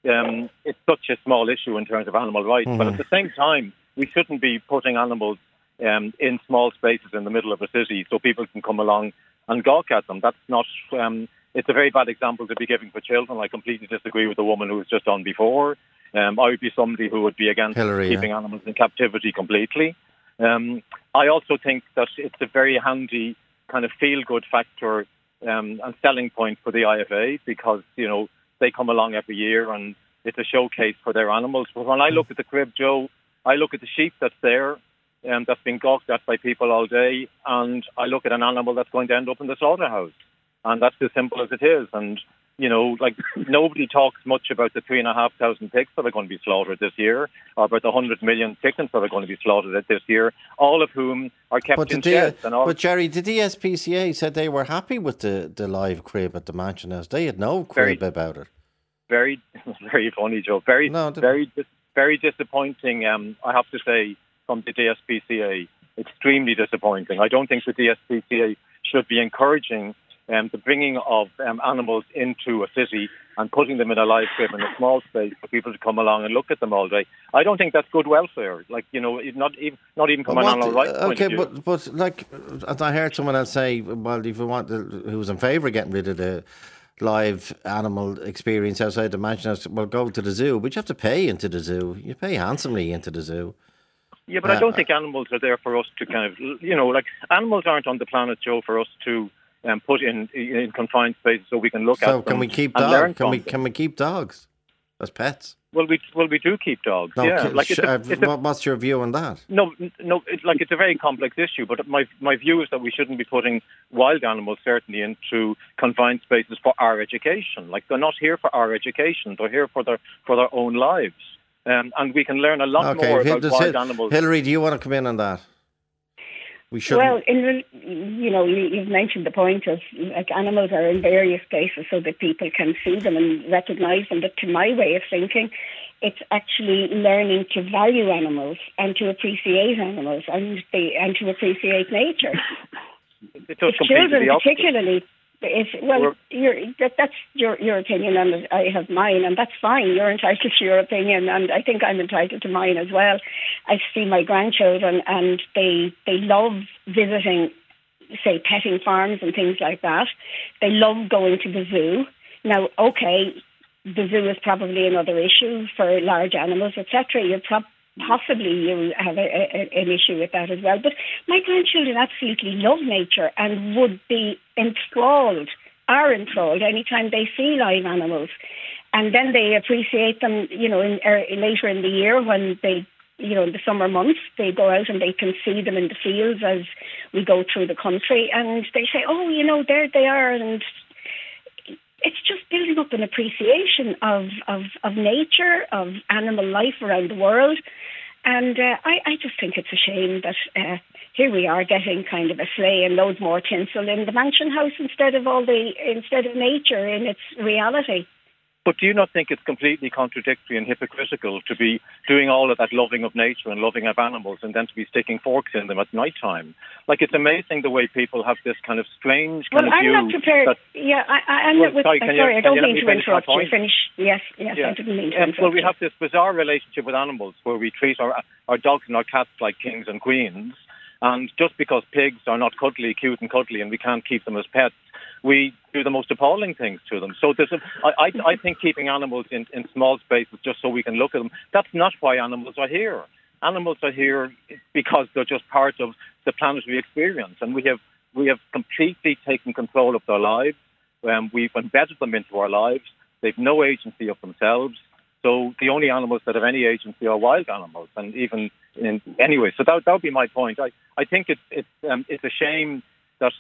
it's such a small issue in terms of animal rights. Mm-hmm. But at the same time, we shouldn't be putting animals in small spaces in the middle of a city so people can come along and gawk at them. That's not... it's a very bad example to be giving for children. I completely disagree with the woman who was just on before. I would be somebody who would be against keeping animals in captivity completely. I also think that it's a very handy kind of feel-good factor and selling point for the IFA because, you know, they come along every year and it's a showcase for their animals. But when I look at the crib, Joe, I look at the sheep that's there that's been gawked at by people all day, and I look at an animal that's going to end up in the slaughterhouse. And that's as simple as it is. And you know, like nobody talks much about the 3,500 pigs that are going to be slaughtered this year, or about the 100 million chickens that are going to be slaughtered this year, all of whom are kept in sheds. But Jerry, the DSPCA said they were happy with the live crib at the Mansion House. They had no crib about it. Very, very funny, Joe. Very disappointing, I have to say, from the DSPCA. Extremely disappointing. I don't think the DSPCA should be encouraging the bringing of animals into a city and putting them in a live crib in a small space for people to come along and look at them all day. I don't think that's good welfare. Like, you know, not even from an animal rights point of view. Okay, but like, as I heard someone else say, well, if you want, who was in favour of getting rid of the live animal experience outside the Mansion House, well, go to the zoo. But you have to pay into the zoo. You pay handsomely into the zoo. Yeah, but I don't think animals are there for us to kind of, you know, like animals aren't on the planet, Joe, for us to put in confined spaces so we can look at them. So can we keep dogs? Can we keep dogs as pets? Well, we do keep dogs. No, yeah. What's your view on that? No. It's a very complex issue. But my view is that we shouldn't be putting wild animals certainly into confined spaces for our education. Like, they're not here for our education; they're here for their own lives. And we can learn a lot more about wild animals. Hilary, do you want to come in on that? We should. Well, you know, you've mentioned the point of, like, animals are in various places so that people can see them and recognise them. But to my way of thinking, it's actually learning to value animals and to appreciate animals and to appreciate nature. If children, particularly, that's your opinion, and I have mine, and that's fine. You're entitled to your opinion, and I think I'm entitled to mine as well. I see my grandchildren, and they love visiting, say, petting farms and things like that. They love going to the zoo. Now, okay, the zoo is probably another issue for large animals, etc. Possibly you have an issue with that as well. But my grandchildren absolutely love nature and would be enthralled any time they see live animals. And then they appreciate them, you know, later in the year when they, you know, in the summer months, they go out and they can see them in the fields as we go through the country. And they say, oh, you know, there they are. And it's just building up an appreciation of nature, of animal life around the world. And I just think it's a shame that here we are getting kind of a sleigh and loads more tinsel in the Mansion House instead of nature in its reality. But do you not think it's completely contradictory and hypocritical to be doing all of that loving of nature and loving of animals and then to be sticking forks in them at night time? Like, it's amazing the way people have this kind of strange kind of view. Well, I'm not prepared. I don't mean to interrupt you. Finish. Yes, I didn't mean to interrupt. Well, we have this bizarre relationship with animals where we treat our dogs and our cats like kings and queens. And just because pigs are not cute and cuddly, and we can't keep them as pets, we do the most appalling things to them. So I think keeping animals in small spaces just so we can look at them, that's not why animals are here. Animals are here because they're just part of the planetary experience, and we have completely taken control of their lives. We've embedded them into our lives. They've no agency of themselves. So the only animals that have any agency are wild animals, and so that would be my point. I think it's a shame that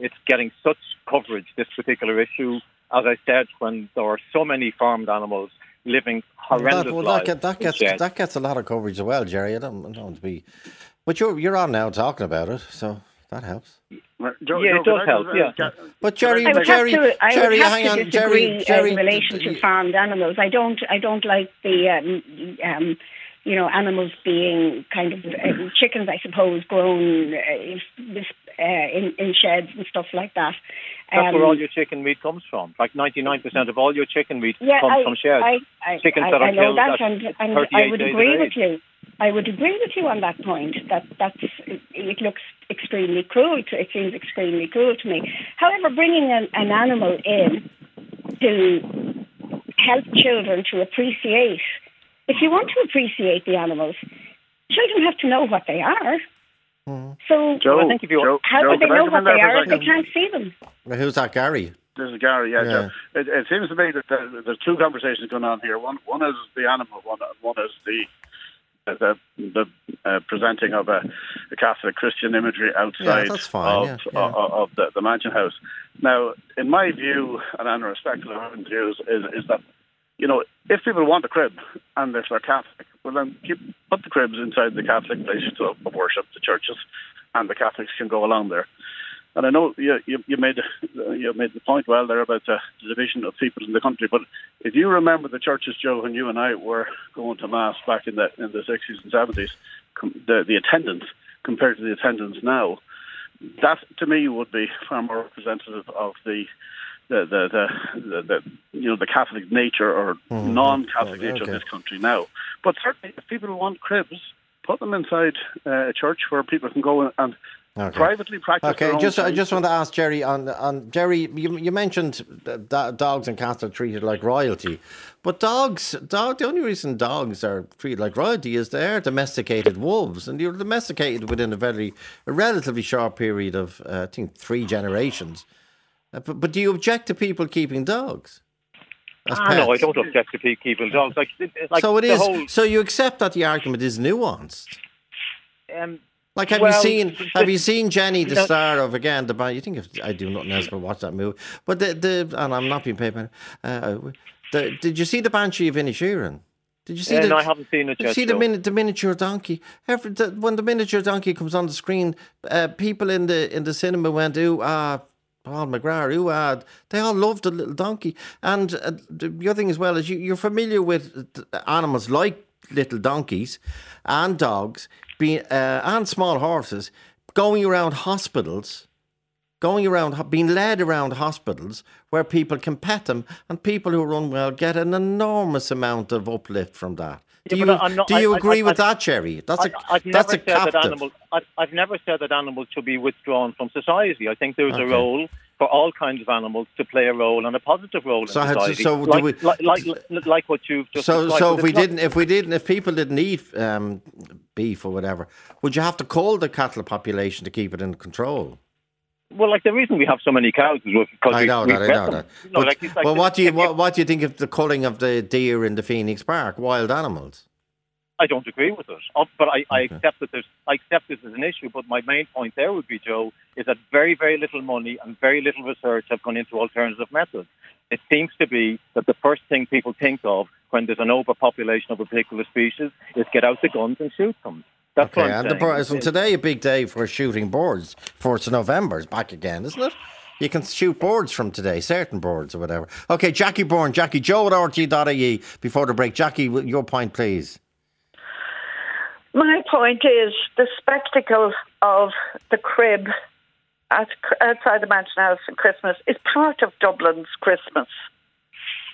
it's getting such coverage, this particular issue, as I said, when there are so many farmed animals living horrendous lives. That gets a lot of coverage as well, Jerry. I don't want to be, but you're on now talking about it, so that helps. Joe, it does help. Yeah. But Jerry, hang on, Jerry. In relation to farmed animals, I don't like the you know, animals being kind of chickens, I suppose, grown in sheds and stuff like that. That's where all your chicken meat comes from. Like 99% of all your chicken meat comes from sheds. I would agree with you. I would agree with you on that point. It looks extremely cruel. It seems extremely cruel to me. However, bringing an animal in to help children to appreciate. If you want to appreciate the animals, children have to know what they are. Mm. So, Joe, I think how do they know what they are if they can't see them? Well, who's that, Gary? This is Gary, yeah. Joe. It seems to me that there's two conversations going on here. One is the animal, one is the the presenting of a Catholic Christian imagery outside of the Mansion House. Now, in my view, and I'm respectful of Ireland's views, is that, you know, if people want a crib and if they're Catholic, well then put the cribs inside the Catholic places of worship, the churches, and the Catholics can go along there. And I know you made the point well there about the division of people in the country, but if you remember the churches, Joe, when you and I were going to Mass back in the 60s and 70s, the attendance compared to the attendance now, that to me would be far more representative of the Catholic nature or non-Catholic nature of this country now. But certainly, if people want cribs, put them inside a church where people can go and privately practice. Okay, I just want to ask Jerry on Jerry. You mentioned dogs in cats are treated like royalty, but the only reason dogs are treated like royalty is they're domesticated wolves, and you're domesticated within a relatively short period of I think 3 generations. But do you object to people keeping dogs? No, I don't object to people keeping dogs. So you accept that the argument is nuanced. Have you seen Jenny, the star of again the Banshee? You think if I do nothing else but watch that movie? But and I'm not being paid. Did you see The Banshee of Inisherin? Did you see? No, I haven't seen it yet. See the miniature donkey. When the miniature donkey comes on the screen, people in the cinema went, "Ooh, ah." Paul McGrath, they all loved the little donkey. And the other thing as well is you're familiar with animals like little donkeys and dogs and small horses going around hospitals, being led around hospitals where people can pet them, and people who are unwell get an enormous amount of uplift from that. Do you agree with that, Jerry? I've never said that animals should be withdrawn from society. I think there's a role for all kinds of animals to play a role, and a positive role in society. Like what you've just described. If people didn't eat beef or whatever, would you have to cull the cattle population to keep it in control? Well, the reason we have so many cows is because I know that. What do you think of the culling of the deer in the Phoenix Park, wild animals? I don't agree with it, but I accept this as an issue. But my main point there would be, Joe, is that very, very little money and very little research have gone into alternative methods. It seems to be that the first thing people think of when there's an overpopulation of a particular species is get out the guns and shoot them. So today a big day for shooting birds. 4th of November is back again, isn't it? You can shoot birds from today, certain birds or whatever. Okay, Jackie Bourne, Jackie, Joe at RT.ie before the break. Jackie, your point, please. My point is the spectacle of the crib outside the Mansion House at Christmas is part of Dublin's Christmas.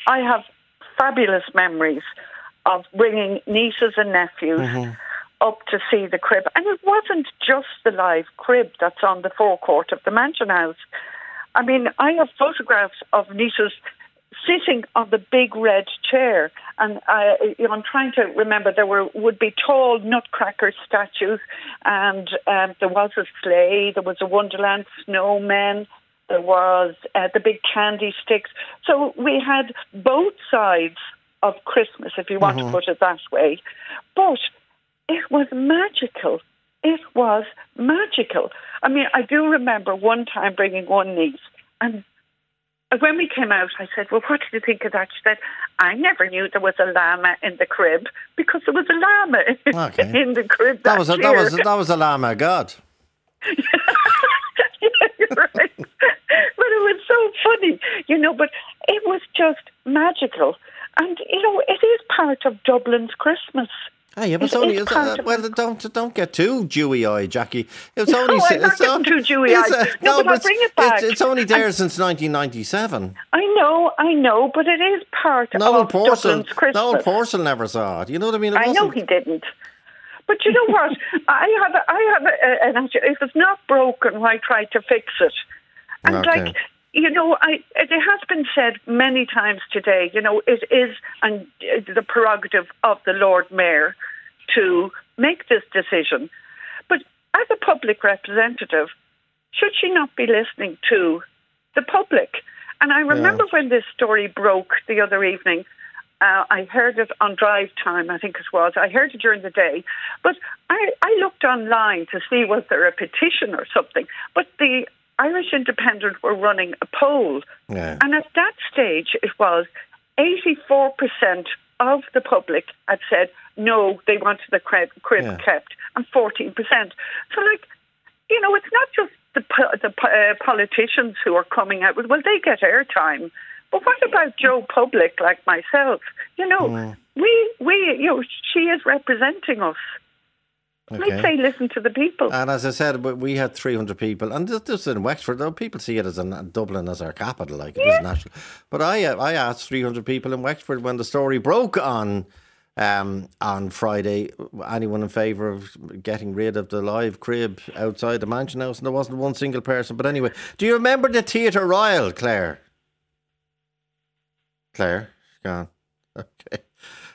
I have fabulous memories of bringing nieces and nephews up to see the crib. And it wasn't just the live crib that's on the forecourt of the Mansion House. I mean, I have photographs of nieces sitting on the big red chair. And I'm trying to remember, there would be tall nutcracker statues, and there was a sleigh, there was a Wonderland snowman, there was the big candy sticks. So we had both sides of Christmas, if you want to put it that way. But it was magical. It was magical. I mean, I do remember one time bringing one niece, and when we came out, I said, "Well, what did you think of that?" She said, "I never knew there was a llama in the crib because there was a llama in the crib." That was a llama god. Yeah, you're right. But it was so funny, you know. But it was just magical, and you know, it is part of Dublin's Christmas. Yeah, but don't get too dewy-eyed, Jackie. But I'll bring it back. It's only there since 1997. I know, but it is part of Dublin's Christmas. Noel Porcel never saw it. You know what I mean? I know he didn't. But you know what? I have an if it's not broken, why try to fix it? And you know, it has been said many times today, you know, it is the prerogative of the Lord Mayor to make this decision. But as a public representative, should she not be listening to the public? And I remember when this story broke the other evening, I heard it on drive time, I think it was. I heard it during the day. But I looked online to see was there a petition or something. But the Irish Independent were running a poll. Yeah. And at that stage, it was 84% of the public had said, no, they wanted the crib kept, and 14%. So, like, you know, it's not just the politicians who are coming out with, well, they get airtime. But what about Joe Public, like myself? You know, she is representing us. Okay. I'd say listen to the people. And as I said, we had 300 people. And this is in Wexford. Though people see it as Dublin as our capital, like it is national. But I asked 300 people in Wexford when the story broke on Friday, anyone in favour of getting rid of the live crib outside the Mansion House, and there wasn't one single person. But anyway, do you remember the Theatre Royal, Claire? Claire, she's gone. Okay.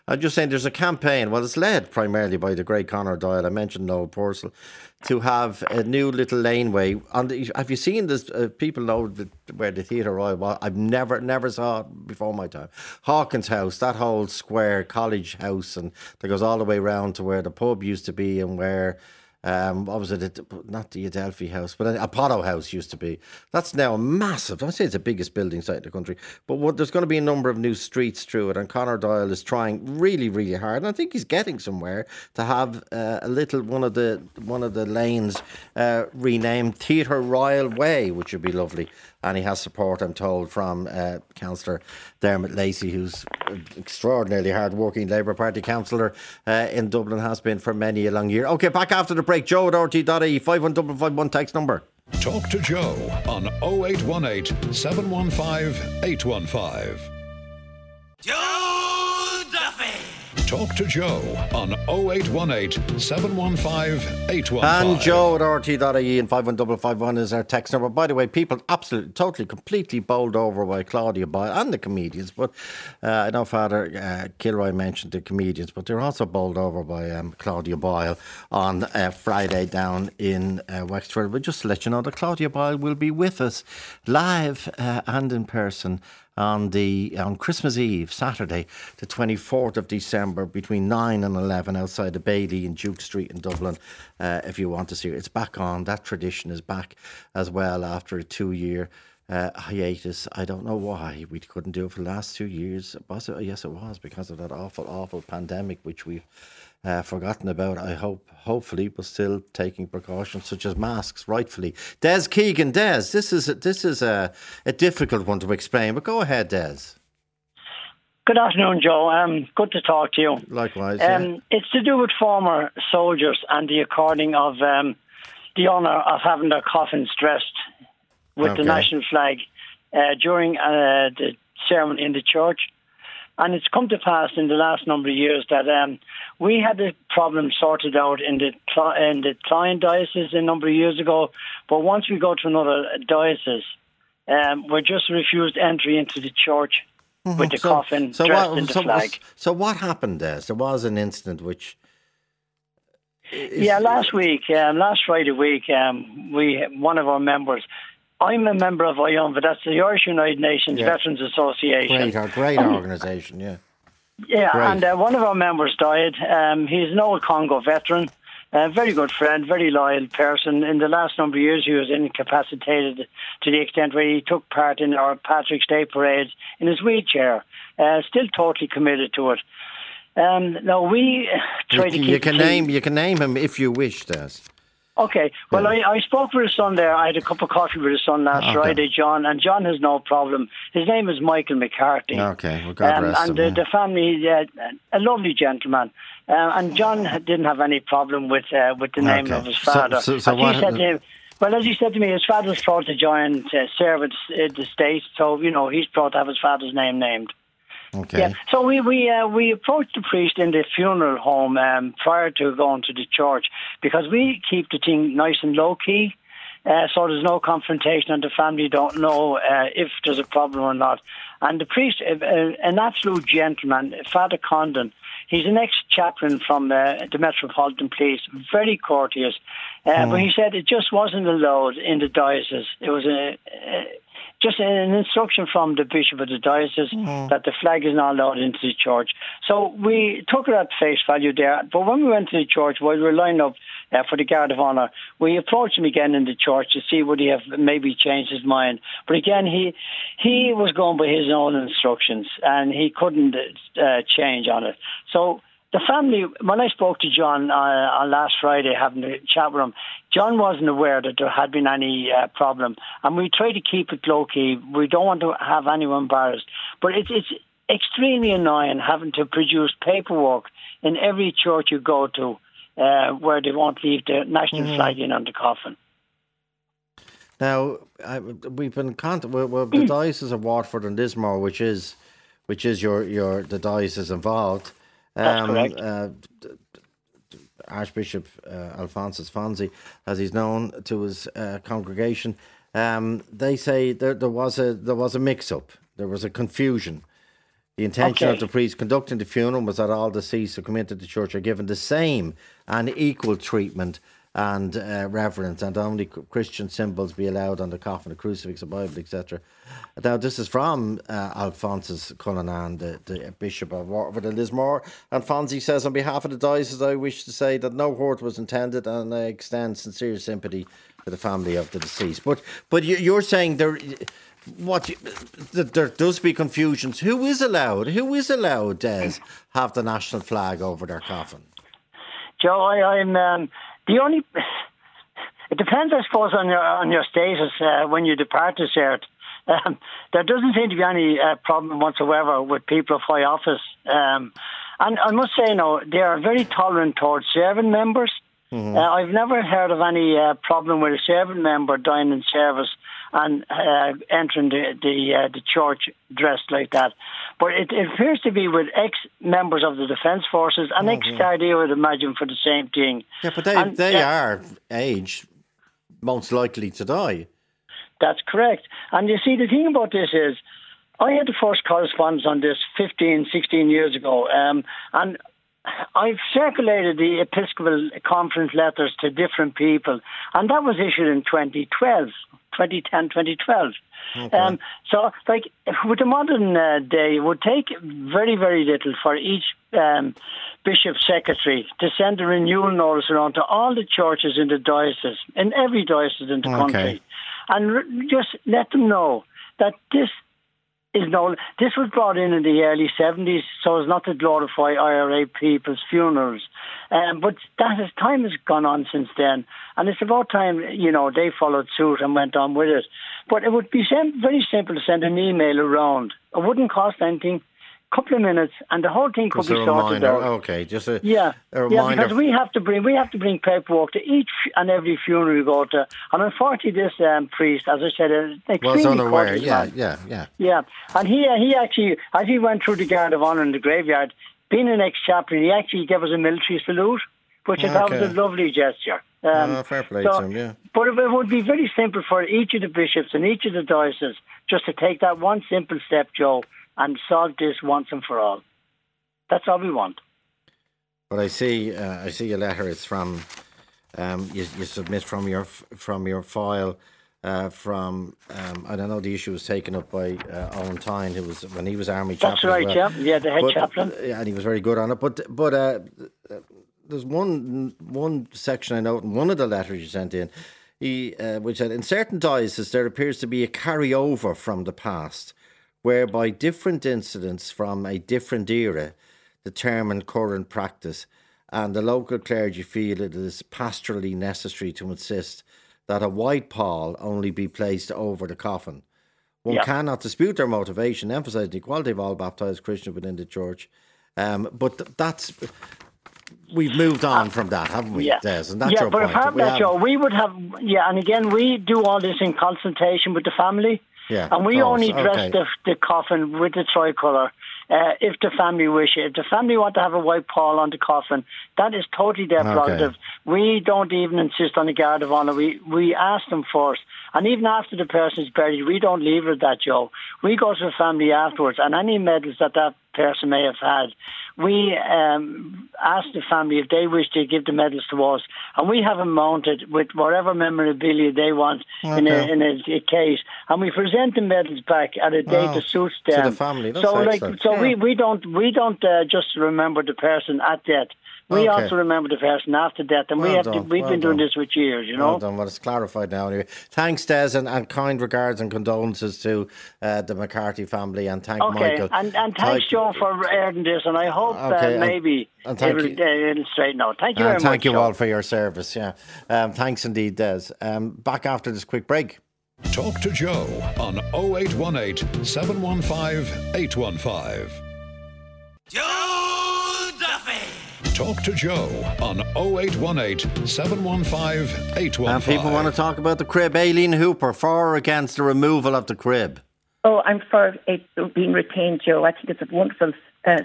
I'm just saying there's a campaign, well, it's led primarily by the great Conor Doyle, I mentioned Noel Purcell, to have a new little laneway. Have you seen this? People know where the Theatre Royal was. I've never saw it before my time. Hawkins House, that whole square, College House, and that goes all the way round to where the pub used to be and where... what was it? Not the Adelphi House, but Apollo House used to be. That's now massive. I'd say it's the biggest building site in the country. But there's going to be a number of new streets through it, and Conor Doyle is trying really, really hard, and I think he's getting somewhere to have a little one of the lanes renamed Theatre Royal Way, which would be lovely. And he has support, I'm told, from Councillor Dermot Lacey, who's an extraordinarily hard-working Labour Party councillor in Dublin, has been for many a long year. OK, back after the break. Joe at RT.ie, 51551 text number. Talk to Joe on 0818 715 815. Joe Duffy! Talk to Joe on 0818 715 815. And Joe at RT.ie and 51551 is our text number. By the way, people absolutely, totally, completely bowled over by Claudia Boyle and the comedians. But I know Father Kilroy mentioned the comedians, but they're also bowled over by Claudia Boyle on Friday down in Wexford. But just to let you know that Claudia Boyle will be with us live and in person on Christmas Eve, Saturday, the 24th of December, between 9 and 11, outside the Bailey in Duke Street in Dublin, if you want to see it. It's back on. That tradition is back as well after a 2-year hiatus. I don't know why we couldn't do it for the last 2 years. Was it? Yes, it was, because of that awful, awful pandemic, which we've forgotten about, I hope, hopefully, but still taking precautions such as masks, rightfully. Des Keegan, Des, this is a difficult one to explain, but go ahead, Des. Good afternoon, Joe. Good to talk to you. Likewise. It's to do with former soldiers and the according of the honour of having their coffins dressed with the national flag during the ceremony in the church. And it's come to pass in the last number of years that we had the problem sorted out in the Clyde diocese a number of years ago. But once we go to another diocese, we're just refused entry into the church with the coffin dressed in the flag. So what happened there? There was an incident which... last Friday week, one of our members... I'm a member of IOM, but that's the Irish United Nations Veterans Association. Great organisation, yeah. Yeah, great. And one of our members died. He's an old Congo veteran, a very good friend, very loyal person. In the last number of years, he was incapacitated to the extent where he took part in our Patrick's Day parade in his wheelchair, still totally committed to it. Now, we try to keep... You can name him if you wish, Des. Okay, well, I spoke with his son there. I had a cup of coffee with his son last Friday, John, and John has no problem. His name is Michael McCarthy. Okay, well, God rest him. And the family, a lovely gentleman. And John didn't have any problem with the name of his father. So what he said to him, well, as he said to me, his father was proud to join serve the state, so, you know, he's proud to have his father's name named. Okay. Yeah. So we approached the priest in the funeral home prior to going to the church because we keep the thing nice and low key, so there's no confrontation and the family don't know if there's a problem or not. And the priest, an absolute gentleman, Father Condon, he's an ex-chaplain from the Metropolitan Police, very courteous, but he said it just wasn't allowed in the diocese. It was a just an instruction from the bishop of the diocese that the flag is not allowed into the church. So we took it at face value there. But when we went to the church, while we were lined up for the guard of honour, we approached him again in the church to see would he have maybe changed his mind. But again, he was going by his own instructions and he couldn't change on it. So the family, when I spoke to John on last Friday, having a chat with him, John wasn't aware that there had been any problem. And we try to keep it low-key. We don't want to have anyone embarrassed. But it's extremely annoying having to produce paperwork in every church you go to where they won't leave the national flag in on the coffin. Now, we've been the diocese of Waterford and Lismore, which is the diocese involved. That's correct. Archbishop Alphonsus Fonzi, as he's known to his congregation, they say there was a mix-up. There was a confusion. The intention of the priest conducting the funeral was that all deceased who come into the church are given the same and equal treatment and reverence, and only Christian symbols be allowed on the coffin, a crucifix, a Bible, etc. Now, this is from Alphonsus Cullinan, the Bishop of Waterford and Lismore, and Fonzie says, on behalf of the diocese, I wish to say that no hurt was intended, and I extend sincere sympathy to the family of the deceased. But you're saying there... there does be confusions. Who is allowed to have the national flag over their coffin? Joe, I'm the only. It depends, I suppose, on your status when you depart this earth. There doesn't seem to be any problem whatsoever with people of high office, and I must say, no, they are very tolerant towards servant members. Mm-hmm. I've never heard of any problem with a servant member dying in service and entering the church dressed like that. But it appears to be with ex-members of the Defence Forces and ex-Gardaí, I would imagine, for the same thing. Yeah, but they are aged, most likely to die. That's correct. And you see, the thing about this is, I had the first correspondence on this 15, 16 years ago, and I've circulated the Episcopal Conference letters to different people, and that was issued in 2010, 2012. Okay. So, like, with the modern day, it would take very, very little for each bishop secretary to send a renewal notice around to all the churches in the diocese, in every diocese in the country, and just let them know that this was brought in the early 70s, so as not to glorify IRA people's funerals. But time has gone on since then, and it's about time, you know, they followed suit and went on with it. But it would be very simple to send an email around. It wouldn't cost anything. Couple of minutes, and the whole thing could be sorted out. Okay, just a reminder. Yeah, because we have to bring paperwork to each and every funeral we go to. And unfortunately, this priest, as I said, an extremely unaware. Yeah. And he actually, as he went through the guard of honour in the graveyard, being an ex-chaplain, he actually gave us a military salute, which I thought was a lovely gesture. Fair play to him, yeah. But it would be very simple for each of the bishops and each of the dioceses just to take that one simple step, Joe, and solve this once and for all. That's all we want. But I see a letter. It's from you submit from your file from I don't know, the issue was taken up by Owen Tyne, who was, when he was army chaplain. That's right, well, yeah, the head chaplain. And he was very good on it. But there's one section I note in one of the letters you sent in. He which said, in certain dioceses there appears to be a carryover from the past, whereby different incidents from a different era determine current practice, and the local clergy feel it is pastorally necessary to insist that a white pall only be placed over the coffin. One cannot dispute their motivation, emphasising the equality of all baptised Christians within the church. But that's... We've moved on from that, haven't we, Des? And that's your point. Yeah, but apart from that, Joe, we would have... Yeah, and again, we do all this in consultation with the family. Yeah, and we only dress the coffin with the tricolour if the family wish it. If the family want to have a white pall on the coffin, that is totally their prerogative. We don't even insist on the guard of honour. We ask them first. And even after the person is buried, we don't leave it at that, Joe. we go to the family afterwards, and any medals that person may have had, we asked the family if they wish to give the medals to us, and we have them mounted with whatever memorabilia they want in a case, and we present the medals back at a date that suits them. To the family. We don't just remember the person at death. We also remember the person after death, and we've been doing this for years, you know. Well done. Well, it's clarified now anyway. Thanks, Des, and kind regards and condolences to the McCarthy family, and thank Michael. And thanks, Joe, for airing this, and I hope maybe it'll straighten out. Thank you very much. Thank you all for your service, yeah. Thanks indeed, Des. Back after this quick break. Talk to Joe on 0818 715 815. Joe Duffy! Talk to Joe on 0818 715 815. And people want to talk about the crib. Aileen Hooper, for or against the removal of the crib? Oh, I'm for it being retained, Joe. I think it's a wonderful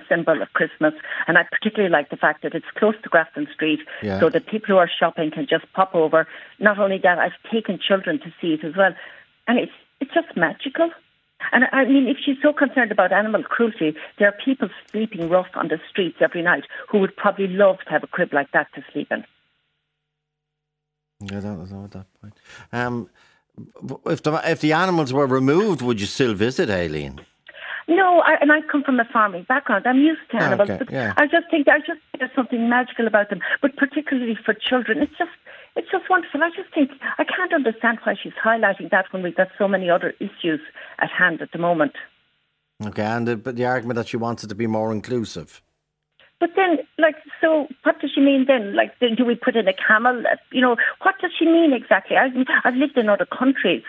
symbol of Christmas. And I particularly like the fact that it's close to Grafton Street, so that people who are shopping can just pop over. Not only that, I've taken children to see it as well. And it's just magical. And I mean, if she's so concerned about animal cruelty, there are people sleeping rough on the streets every night who would probably love to have a crib like that to sleep in. Yeah, that was at that point. If the animals were removed, would you still visit, Aileen? No, I come from a farming background. I'm used to animals, but I just think there's something magical about them. But particularly for children, it's just wonderful. I just think I can't understand why she's highlighting that when we've got so many other issues at hand at the moment. Okay, and but the argument that she wants it to be more inclusive. But then, so what does she mean then? Do we put in a camel? You know, what does she mean exactly? I've lived in other countries.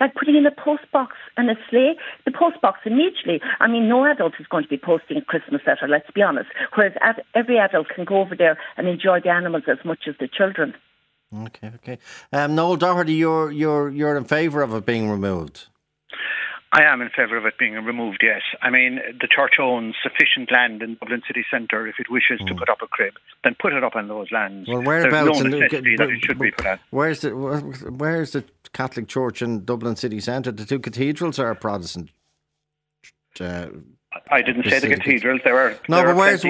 Like putting in a postbox and a sleigh, the postbox immediately. I mean, no adult is going to be posting a Christmas letter, let's be honest. Whereas every adult can go over there and enjoy the animals as much as the children. Okay. Noel Doherty, you're in favour of it being removed? I am in favour of it being removed, yes. I mean, the church owns sufficient land in Dublin city centre. If it wishes to put up a crib, then put it up on those lands. Well, whereabouts? There's no necessity that it should be put up. Where's the Catholic Church in Dublin city centre? The two cathedrals are Protestant. I didn't say the cathedrals. But where's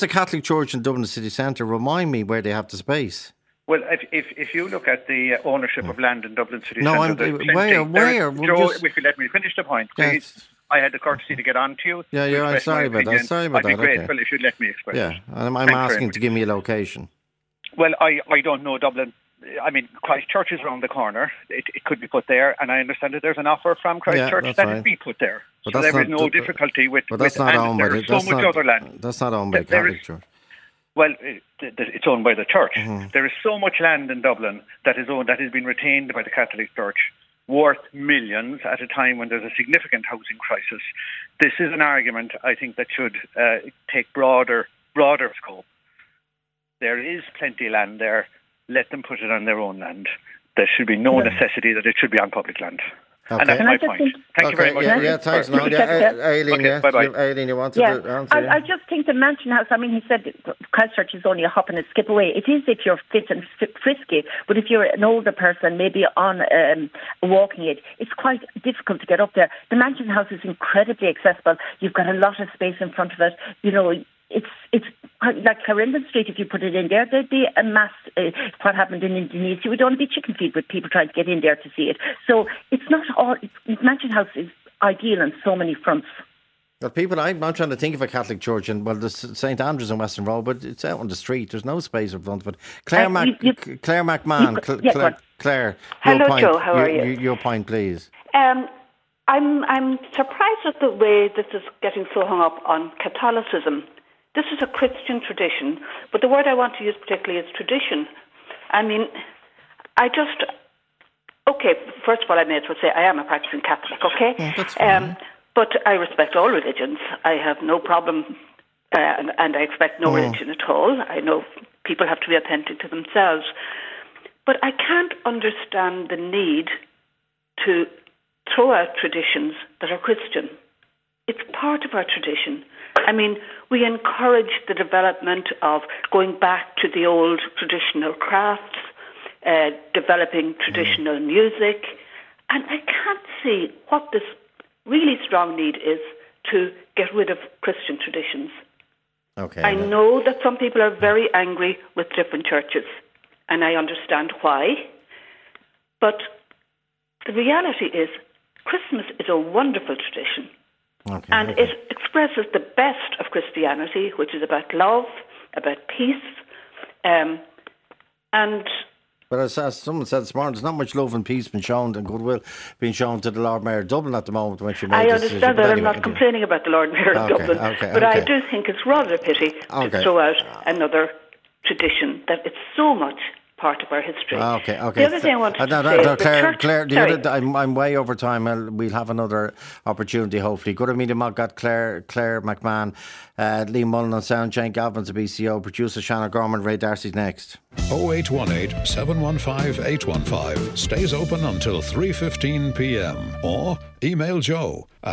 the Catholic Church in Dublin city centre? Remind me where they have the space. Well, if you look at the ownership of land in Dublin city centre... Where? Joe, if you let me finish the point, please. Yes. I had the courtesy to get on to you. Yeah, I'm sorry about that. I'd be grateful if you'd let me express it. Yeah, I'm asking to give me a location. Well, I don't know Dublin. I mean, Christ Church is around the corner. It could be put there, and I understand that there's an offer from Christ Church that it be put there. But so there is no difficulty with... But that's not owned by the Catholic Church. That's not owned by the Catholic Church. Well, it's owned by the church. Mm-hmm. There is so much land in Dublin that is owned, that has been retained by the Catholic Church, worth millions at a time when there's a significant housing crisis. This is an argument, I think, that should take broader scope. There is plenty of land there. Let them put it on their own land. There should be no necessity that it should be on public land. Okay. And that's my point. Thank you very much. Yeah, thanks, Noel. Aileen, Aileen, you want to answer? I just think the Mansion House, I mean, he said Christchurch is only a hop and a skip away. It is if you're fit and frisky, but if you're an older person, maybe on walking aid, it's quite difficult to get up there. The Mansion House is incredibly accessible. You've got a lot of space in front of it. You know, it's like Clarendon Street. If you put it in there, there'd be a mass. What happened in Indonesia would only be chicken feed with people trying to get in there to see it. So it's not all. Mansion House is ideal on so many fronts. Well, people, I'm not trying to think of a Catholic church, and well, there's St Andrew's in Western Road, but it's out on the street. There's no space in front of it. Claire McMahon, Claire. Hello, your point, Joe. How are you? Your point, please. I'm surprised at the way this is getting so hung up on Catholicism. This is a Christian tradition, but the word I want to use particularly is tradition. I mean, first of all, I may as well say I am a practicing Catholic, okay? Yeah, that's fine. But I respect all religions. I have no problem, and I expect no religion at all. I know people have to be authentic to themselves. But I can't understand the need to throw out traditions that are Christian. It's part of our tradition. I mean, we encourage the development of going back to the old traditional crafts, developing traditional music, and I can't see what this really strong need is to get rid of Christian traditions. Okay. I know that some people are very angry with different churches, and I understand why. But the reality is Christmas is a wonderful tradition. Okay, and okay. It expresses the best of Christianity, which is about love, about peace. But as someone said this morning, there's not much love and peace been shown and goodwill being shown to the Lord Mayor of Dublin at the moment when she made this decision. I understand that. I'm not complaining about the Lord Mayor of Dublin. But I do think it's rather a pity to throw out another tradition that it's so much part of our history. The other thing I wanted to say... Claire, I'm way over time. We'll have another opportunity, hopefully. Good to meet him. I've got Claire McMahon, Lee Mullen on sound, Jane Galvin's a BCO, producer Shannon Gorman, Ray Darcy's next. 0818 715 815 stays open until 3:15 p.m. or email joe@rte.ie.